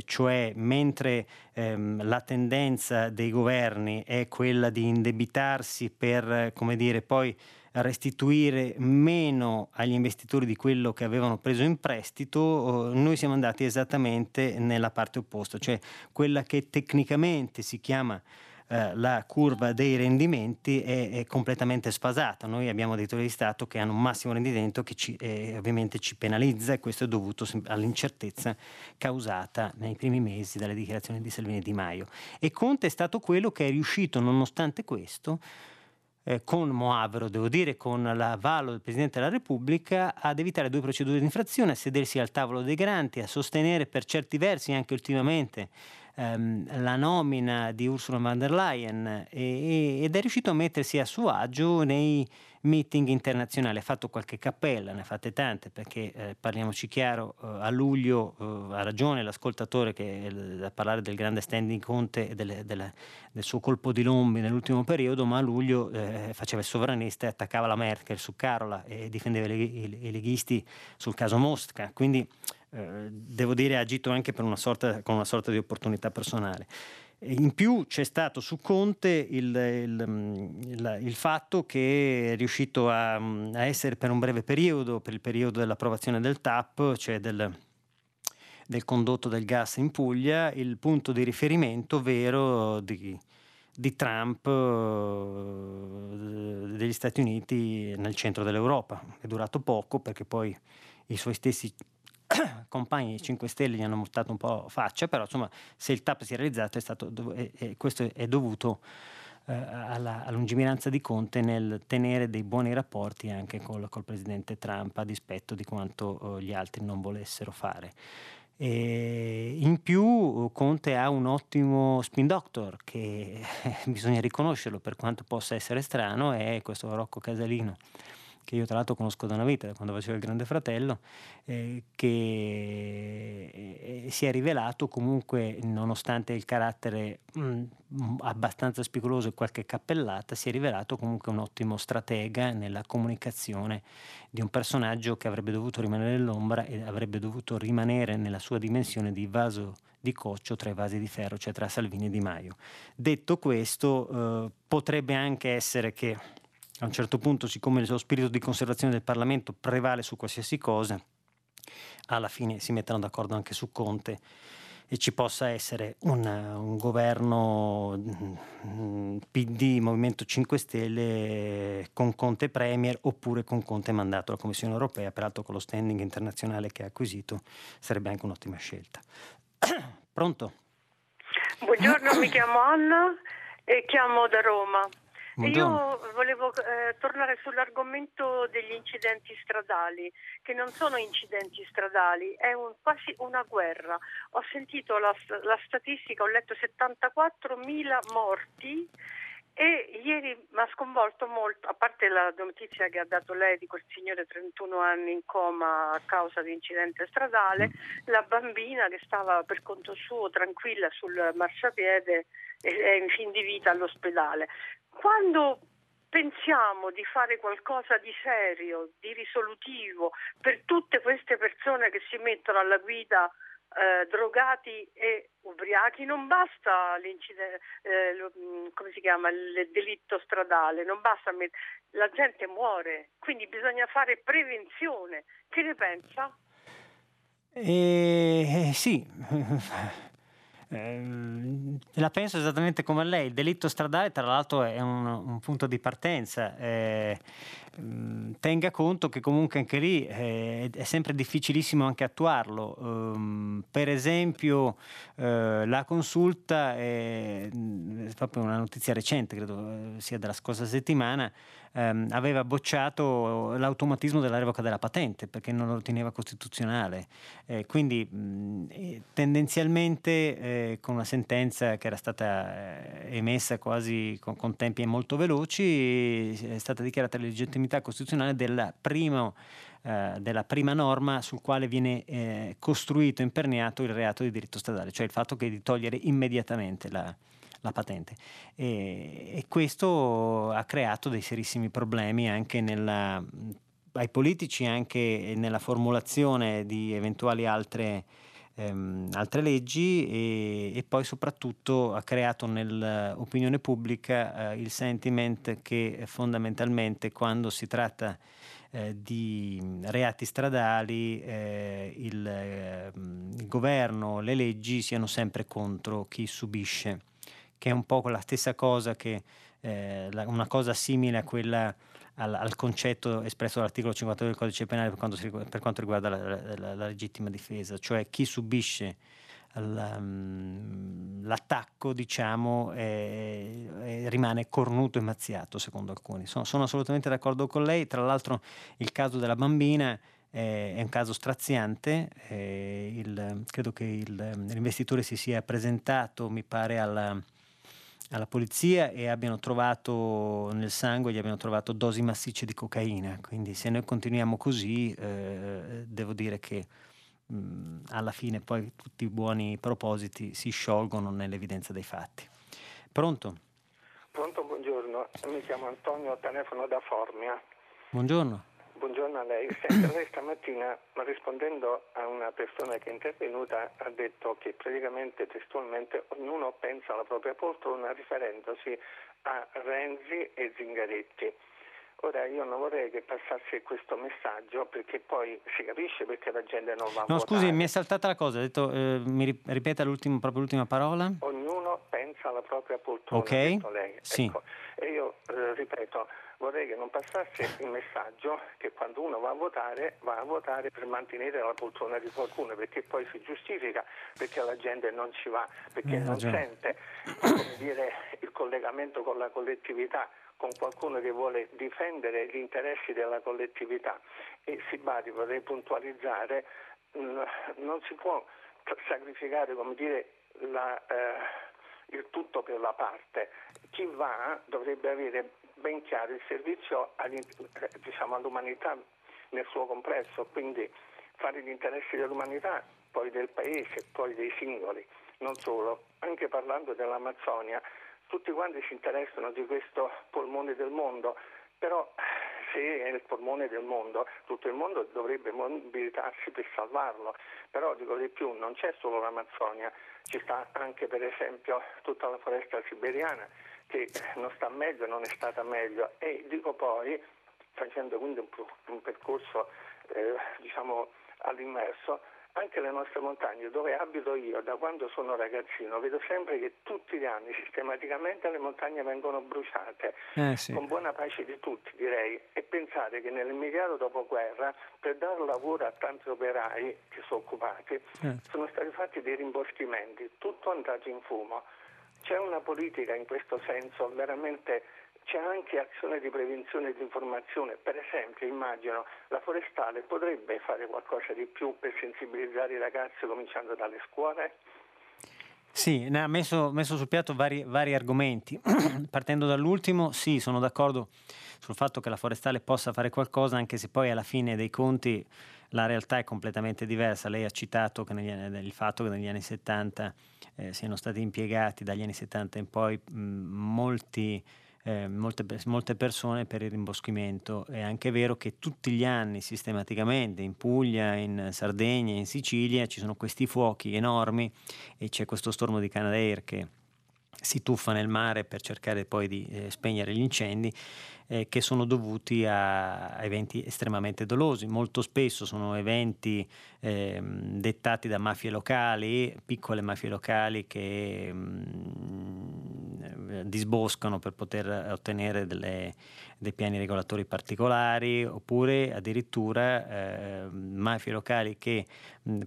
cioè mentre la tendenza dei governi è quella di indebitarsi per, come dire, poi restituire meno agli investitori di quello che avevano preso in prestito, noi siamo andati esattamente nella parte opposta, cioè quella che tecnicamente si chiama la curva dei rendimenti è completamente sfasata. Noi abbiamo dei titoli di Stato che hanno un massimo rendimento che ovviamente ci penalizza, e questo è dovuto all'incertezza causata nei primi mesi dalle dichiarazioni di Salvini e Di Maio. E Conte è stato quello che è riuscito, nonostante questo, con Moavero, devo dire, con l'avvallo del Presidente della Repubblica, ad evitare 2 procedure di infrazione, a sedersi al tavolo dei grandi, a sostenere per certi versi anche ultimamente la nomina di Ursula von der Leyen ed è riuscito a mettersi a suo agio nei meeting internazionali. Ha fatto qualche cappella, ne ha fatte tante, perché parliamoci chiaro, a luglio ha ragione l'ascoltatore che a parlare del grande standing Conte e del suo colpo di lombi nell'ultimo periodo, ma a luglio faceva il sovranista e attaccava la Merkel su Carola e difendeva i leghisti sul caso Mosca, quindi devo dire ha agito anche con una sorta di opportunità personale. In più c'è stato su Conte il fatto che è riuscito a essere per un breve periodo, per il periodo dell'approvazione del TAP, cioè del condotto del gas in Puglia, il punto di riferimento vero di Trump, degli Stati Uniti nel centro dell'Europa. È durato poco perché poi i suoi stessi compagni 5 Stelle gli hanno mutato un po' faccia, però insomma se il TAP si è realizzato questo è dovuto alla lungimiranza di Conte nel tenere dei buoni rapporti anche col presidente Trump, a dispetto di quanto gli altri non volessero fare. E in più Conte ha un ottimo spin doctor che bisogna riconoscerlo, per quanto possa essere strano, è questo Rocco Casalino, che io tra l'altro conosco da una vita, da quando faceva il Grande Fratello, che si è rivelato comunque, nonostante il carattere abbastanza spigoloso e qualche cappellata, si è rivelato comunque un ottimo stratega nella comunicazione di un personaggio che avrebbe dovuto rimanere nell'ombra e avrebbe dovuto rimanere nella sua dimensione di vaso di coccio tra i vasi di ferro, cioè tra Salvini e Di Maio. Detto questo, potrebbe anche essere che a un certo punto, siccome lo spirito di conservazione del Parlamento prevale su qualsiasi cosa, alla fine si metteranno d'accordo anche su Conte e ci possa essere un governo PD, Movimento 5 Stelle, con Conte Premier oppure con Conte mandato alla Commissione Europea, peraltro con lo standing internazionale che ha acquisito sarebbe anche un'ottima scelta. Pronto? Buongiorno, mi chiamo Anna e chiamo da Roma. Io volevo tornare sull'argomento degli incidenti stradali, che non sono incidenti stradali, è quasi una guerra. Ho sentito la statistica, ho letto 74.000 morti, e ieri mi ha sconvolto molto, a parte la notizia che ha dato lei di quel signore 31 anni in coma a causa di incidente stradale, la bambina che stava per conto suo tranquilla sul marciapiede è in fin di vita all'ospedale. Quando pensiamo di fare qualcosa di serio, di risolutivo per tutte queste persone che si mettono alla guida drogati e ubriachi, non basta il delitto stradale, non basta, la gente muore, quindi bisogna fare prevenzione. Che ne pensa? Sì, la penso esattamente come lei. Il delitto stradale, tra l'altro, è un punto di partenza. Tenga conto che comunque anche lì è sempre difficilissimo anche attuarlo. Per esempio la consulta, è proprio una notizia recente, credo sia della scorsa settimana, aveva bocciato l'automatismo della revoca della patente perché non lo riteneva costituzionale, quindi tendenzialmente con una sentenza che era stata emessa quasi con tempi molto veloci è stata dichiarata la legittimità costituzionale della prima norma sul quale viene costruito, imperniato il reato di diritto stradale, cioè il fatto che di togliere immediatamente la patente, e questo ha creato dei serissimi problemi anche ai politici, anche nella formulazione di eventuali altre leggi, e poi soprattutto ha creato nell'opinione pubblica il sentiment che fondamentalmente quando si tratta di reati stradali il governo, le leggi siano sempre contro chi subisce, che è un po' la stessa cosa che una cosa simile a quella al concetto espresso dall'articolo 52 del codice penale per quanto riguarda la legittima difesa, cioè chi subisce l'attacco, diciamo, rimane cornuto e mazziato, secondo alcuni. Sono assolutamente d'accordo con lei. Tra l'altro il caso della bambina è un caso straziante. Credo che l'investitore si sia presentato, mi pare, alla polizia e abbiano trovato nel sangue, gli abbiano trovato dosi massicce di cocaina. Quindi se noi continuiamo così devo dire che alla fine poi tutti i buoni propositi si sciolgono nell'evidenza dei fatti. Pronto? Pronto, buongiorno, mi chiamo Antonio, telefono da Formia. Buongiorno. Buongiorno a lei. Senta, lei stamattina, rispondendo a una persona che è intervenuta, ha detto che praticamente testualmente ognuno pensa alla propria poltrona, riferendosi a Renzi e Zingaretti. Ora io non vorrei che passasse questo messaggio, perché poi si capisce perché la gente non va a votare. No, scusi, mi è saltata la cosa, ha detto, mi ripeta l'ultima parola? Ognuno pensa alla propria poltrona, ok, ha detto lei. Sì. Ecco. E io ripeto, vorrei che non passasse il messaggio che quando uno va a votare per mantenere la poltrona di qualcuno, perché poi si giustifica, perché la gente non ci va, perché non sente, come dire, il collegamento con la collettività, con qualcuno che vuole difendere gli interessi della collettività. E si badi, vorrei puntualizzare, non si può sacrificare, come dire, il tutto per la parte. Chi va dovrebbe avere ben chiaro il servizio all'umanità nel suo complesso, quindi fare gli interessi dell'umanità, poi del paese, poi dei singoli, non solo. Anche parlando dell'Amazzonia, tutti quanti si interessano di questo polmone del mondo, però se è il polmone del mondo, tutto il mondo dovrebbe mobilitarsi per salvarlo. Però dico di più, non c'è solo l'Amazzonia, ci sta anche per esempio tutta la foresta siberiana, che non sta meglio, non è stata meglio. E dico poi, facendo quindi un percorso all'inverso, anche le nostre montagne, dove abito io da quando sono ragazzino, vedo sempre che tutti gli anni sistematicamente le montagne vengono bruciate, sì, con buona pace di tutti, direi. E pensate che nell'immediato dopoguerra, per dare lavoro a tanti operai che sono occupati, sono stati fatti dei rimboschimenti, tutto andato in fumo. C'è una politica in questo senso, veramente c'è anche azione di prevenzione e di informazione. Per esempio, immagino, la forestale potrebbe fare qualcosa di più per sensibilizzare i ragazzi, cominciando dalle scuole? Sì, ne ha messo sul piatto vari argomenti. Partendo dall'ultimo, sì, sono d'accordo sul fatto che la forestale possa fare qualcosa, anche se poi alla fine dei conti la realtà è completamente diversa. Lei ha citato che il fatto che negli anni 70 siano stati impiegati dagli anni 70 in poi molti molte persone per il rimboschimento. È anche vero che tutti gli anni sistematicamente in Puglia, in Sardegna, in Sicilia ci sono questi fuochi enormi e c'è questo stormo di Canadair che si tuffa nel mare per cercare poi di spegnere gli incendi, che sono dovuti a eventi estremamente dolosi. Molto spesso sono eventi dettati da mafie locali, piccole mafie locali che disboscano per poter ottenere dei piani regolatori particolari, oppure addirittura mafie locali che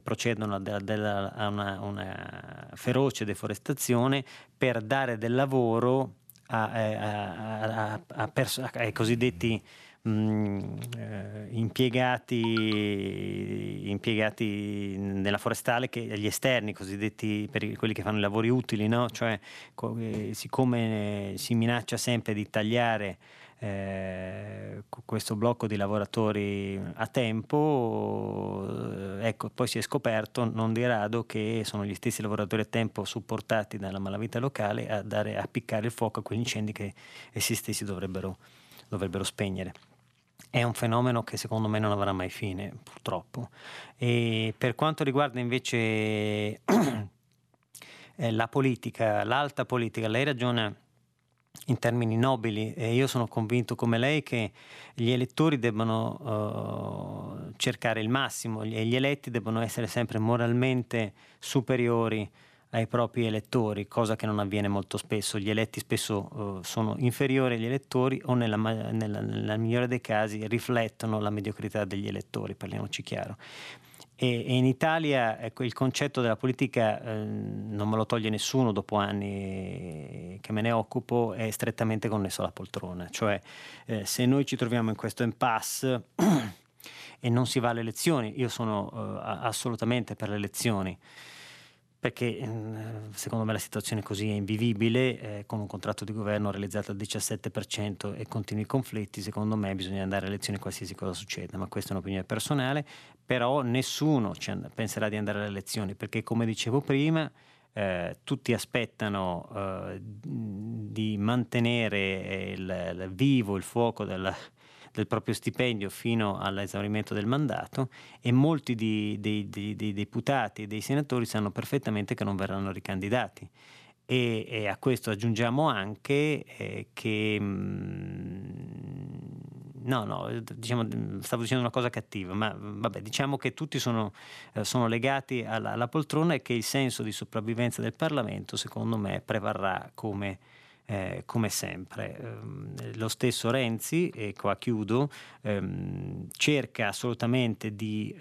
procedono a una feroce deforestazione per dare del lavoro ai cosiddetti impiegati nella forestale, che agli esterni, cosiddetti, per quelli che fanno i lavori utili, no? Cioè, siccome si minaccia sempre di tagliare questo blocco di lavoratori a tempo, ecco, poi si è scoperto non di rado che sono gli stessi lavoratori a tempo supportati dalla malavita locale a piccare il fuoco a quegli incendi che essi stessi dovrebbero spegnere. È un fenomeno che secondo me non avrà mai fine, purtroppo. E per quanto riguarda invece la politica, l'alta politica, lei ragiona in termini nobili e io sono convinto come lei che gli elettori debbano cercare il massimo e gli eletti debbano essere sempre moralmente superiori ai propri elettori, cosa che non avviene molto spesso. Gli eletti spesso sono inferiori agli elettori o nella migliore dei casi riflettono la mediocrità degli elettori, parliamoci chiaro. E in Italia, ecco, il concetto della politica non me lo toglie nessuno dopo anni che me ne occupo, è strettamente connesso alla poltrona, cioè se noi ci troviamo in questo impasse e non si va alle elezioni, io sono assolutamente per le elezioni, perché secondo me la situazione così è invivibile, con un contratto di governo realizzato al 17% e continui conflitti. Secondo me bisogna andare alle elezioni qualsiasi cosa succeda, ma questa è un'opinione personale. Però nessuno penserà di andare alle elezioni, perché come dicevo prima tutti aspettano di mantenere vivo il fuoco del proprio stipendio fino all'esaurimento del mandato, e molti dei deputati e dei senatori sanno perfettamente che non verranno ricandidati. E a questo aggiungiamo anche che stavo dicendo una cosa cattiva, ma vabbè, diciamo che tutti sono legati alla poltrona e che il senso di sopravvivenza del Parlamento, secondo me, prevarrà come sempre. Lo stesso Renzi, e qua chiudo, cerca assolutamente di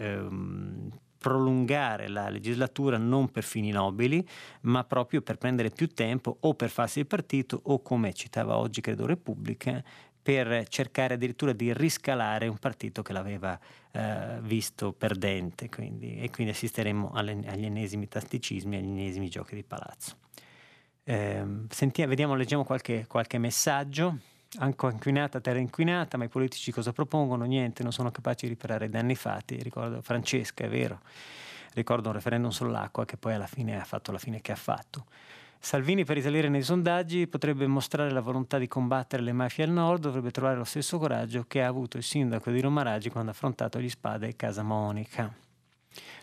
prolungare la legislatura non per fini nobili, ma proprio per prendere più tempo o per farsi il partito o, come citava oggi credo Repubblica, per cercare addirittura di riscalare un partito che l'aveva visto perdente, quindi assisteremo agli ennesimi tatticismi, agli ennesimi giochi di palazzo. Leggiamo qualche messaggio. Anche inquinata, terra inquinata, ma i politici cosa propongono? Niente, non sono capaci di riparare i danni fatti. Ricordo Francesca, è vero, ricordo un referendum sull'acqua che poi alla fine ha fatto la fine che ha fatto. Salvini, per risalire nei sondaggi, potrebbe mostrare la volontà di combattere le mafie al nord, dovrebbe trovare lo stesso coraggio che ha avuto il sindaco di Roma Raggi quando ha affrontato gli Spada e Casa Monica.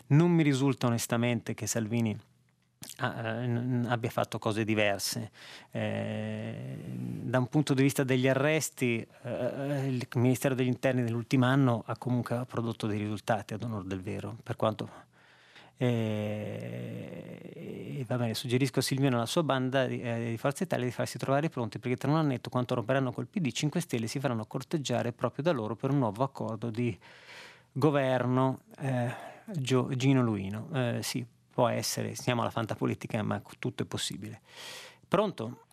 Non mi risulta onestamente che Salvini abbia fatto cose diverse. Da un punto di vista degli arresti, il Ministero degli Interni nell'ultimo anno ha comunque prodotto dei risultati, ad onor del vero, per quanto... va bene, suggerisco a Silviano e alla sua banda di Forza Italia di farsi trovare pronti, perché tra un annetto, quanto romperanno col PD, 5 Stelle si faranno corteggiare proprio da loro per un nuovo accordo di governo. Gino Luino, sì, può essere, siamo alla fantapolitica, ma tutto è possibile. Pronto?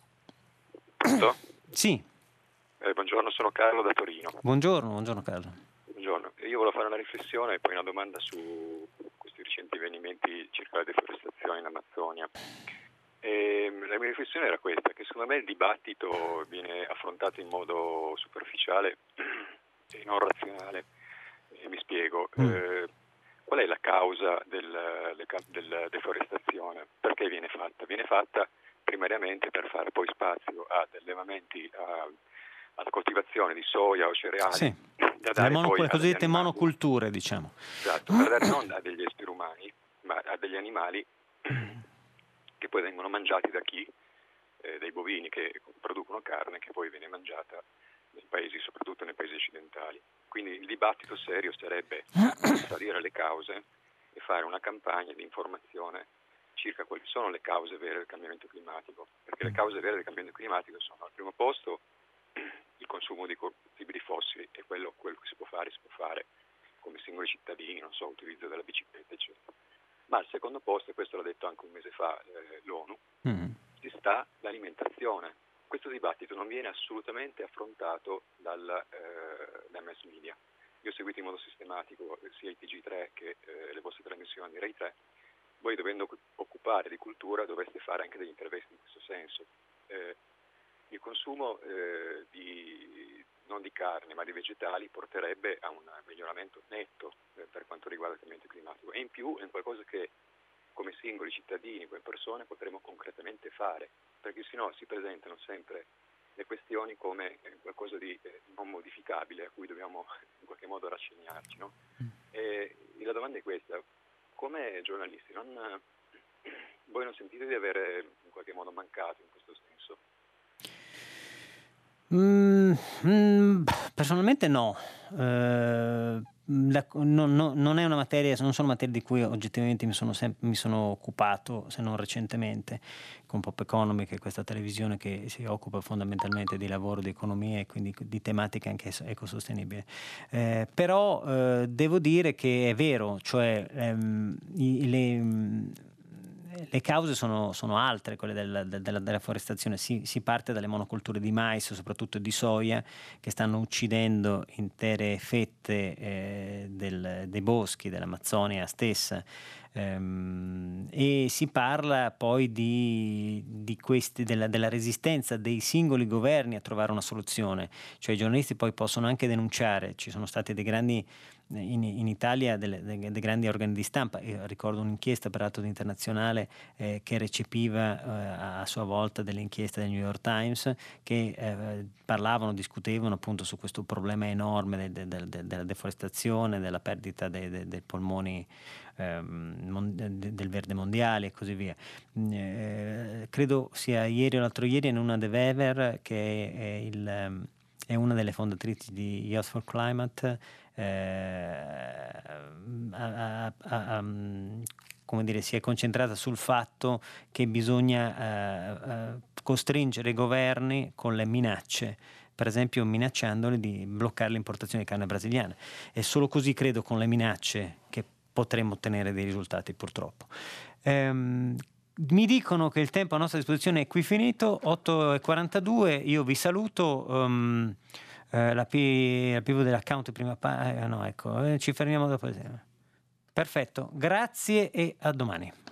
Sì, buongiorno, sono Carlo da Torino. Buongiorno Carlo. Buongiorno, io volevo fare una riflessione e poi una domanda su questi recenti avvenimenti circa la deforestazione in Amazzonia. La mia riflessione era questa, che secondo me il dibattito viene affrontato in modo superficiale e non razionale. E mi spiego, qual è la causa della deforestazione? Perché viene fatta? Viene fatta primariamente per fare poi spazio ad allevamenti, alla coltivazione di soia o cereali, sì, da dare le cosiddette monoculture, diciamo. Esatto, per dare non a degli esseri umani, ma a degli animali che poi vengono mangiati da chi? Dei bovini che producono carne che poi viene mangiata nei paesi, soprattutto nei paesi occidentali. Quindi il dibattito serio sarebbe salire le cause e fare una campagna di informazione circa quali sono le cause vere del cambiamento climatico, perché le cause vere del cambiamento climatico sono, al primo posto, il consumo di combustibili fossili, e quello che si può fare come singoli cittadini, non so, utilizzo della bicicletta, eccetera. Ma al secondo posto, e questo l'ha detto anche un mese fa l'ONU, ci sta l'alimentazione. Questo dibattito non viene assolutamente affrontato da mass media. Io ho seguito in modo sistematico sia i TG3 che le vostre trasmissioni di Rai 3. Voi, dovendo occupare di cultura, dovreste fare anche degli interventi in questo senso. Il consumo non di carne ma di vegetali porterebbe a un miglioramento netto per quanto riguarda il cambiamento climatico, e in più è qualcosa che come singoli cittadini, come persone, potremo concretamente fare, perché sennò si presentano sempre le questioni come qualcosa di non modificabile a cui dobbiamo in qualche modo rassegnarci, no? E la domanda è questa: come giornalisti, voi non sentite di avere in qualche modo mancato in questo senso? Personalmente no. Non è una materia, non sono materie di cui oggettivamente mi sono occupato, se non recentemente, con Pop Economy, che è questa televisione che si occupa fondamentalmente di lavoro, di economia e quindi di tematiche anche ecosostenibili. Però devo dire che è vero, cioè le cause sono altre, quelle della forestazione. Si parte dalle monoculture di mais, soprattutto di soia, che stanno uccidendo intere fette dei boschi dell'Amazzonia stessa. E si parla poi della resistenza dei singoli governi a trovare una soluzione, cioè i giornalisti poi possono anche denunciare. Ci sono stati dei grandi in Italia dei grandi organi di stampa. Io ricordo un'inchiesta, peraltro internazionale, che recepiva a sua volta delle inchieste del New York Times, che discutevano appunto su questo problema enorme della deforestazione, della perdita dei polmoni del verde mondiale e così via. Credo sia ieri o l'altro ieri, in una De Wever, che è una delle fondatrici di Youth for Climate, si è concentrata sul fatto che bisogna costringere i governi con le minacce, per esempio minacciandoli di bloccare l'importazione di carne brasiliana, e solo così, credo, con le minacce che potremmo ottenere dei risultati, purtroppo. Mi dicono che il tempo a nostra disposizione è qui finito, 8:42. Io vi saluto. La pivot dell'account prima ci fermiamo dopo l'esame. Perfetto, grazie e a domani.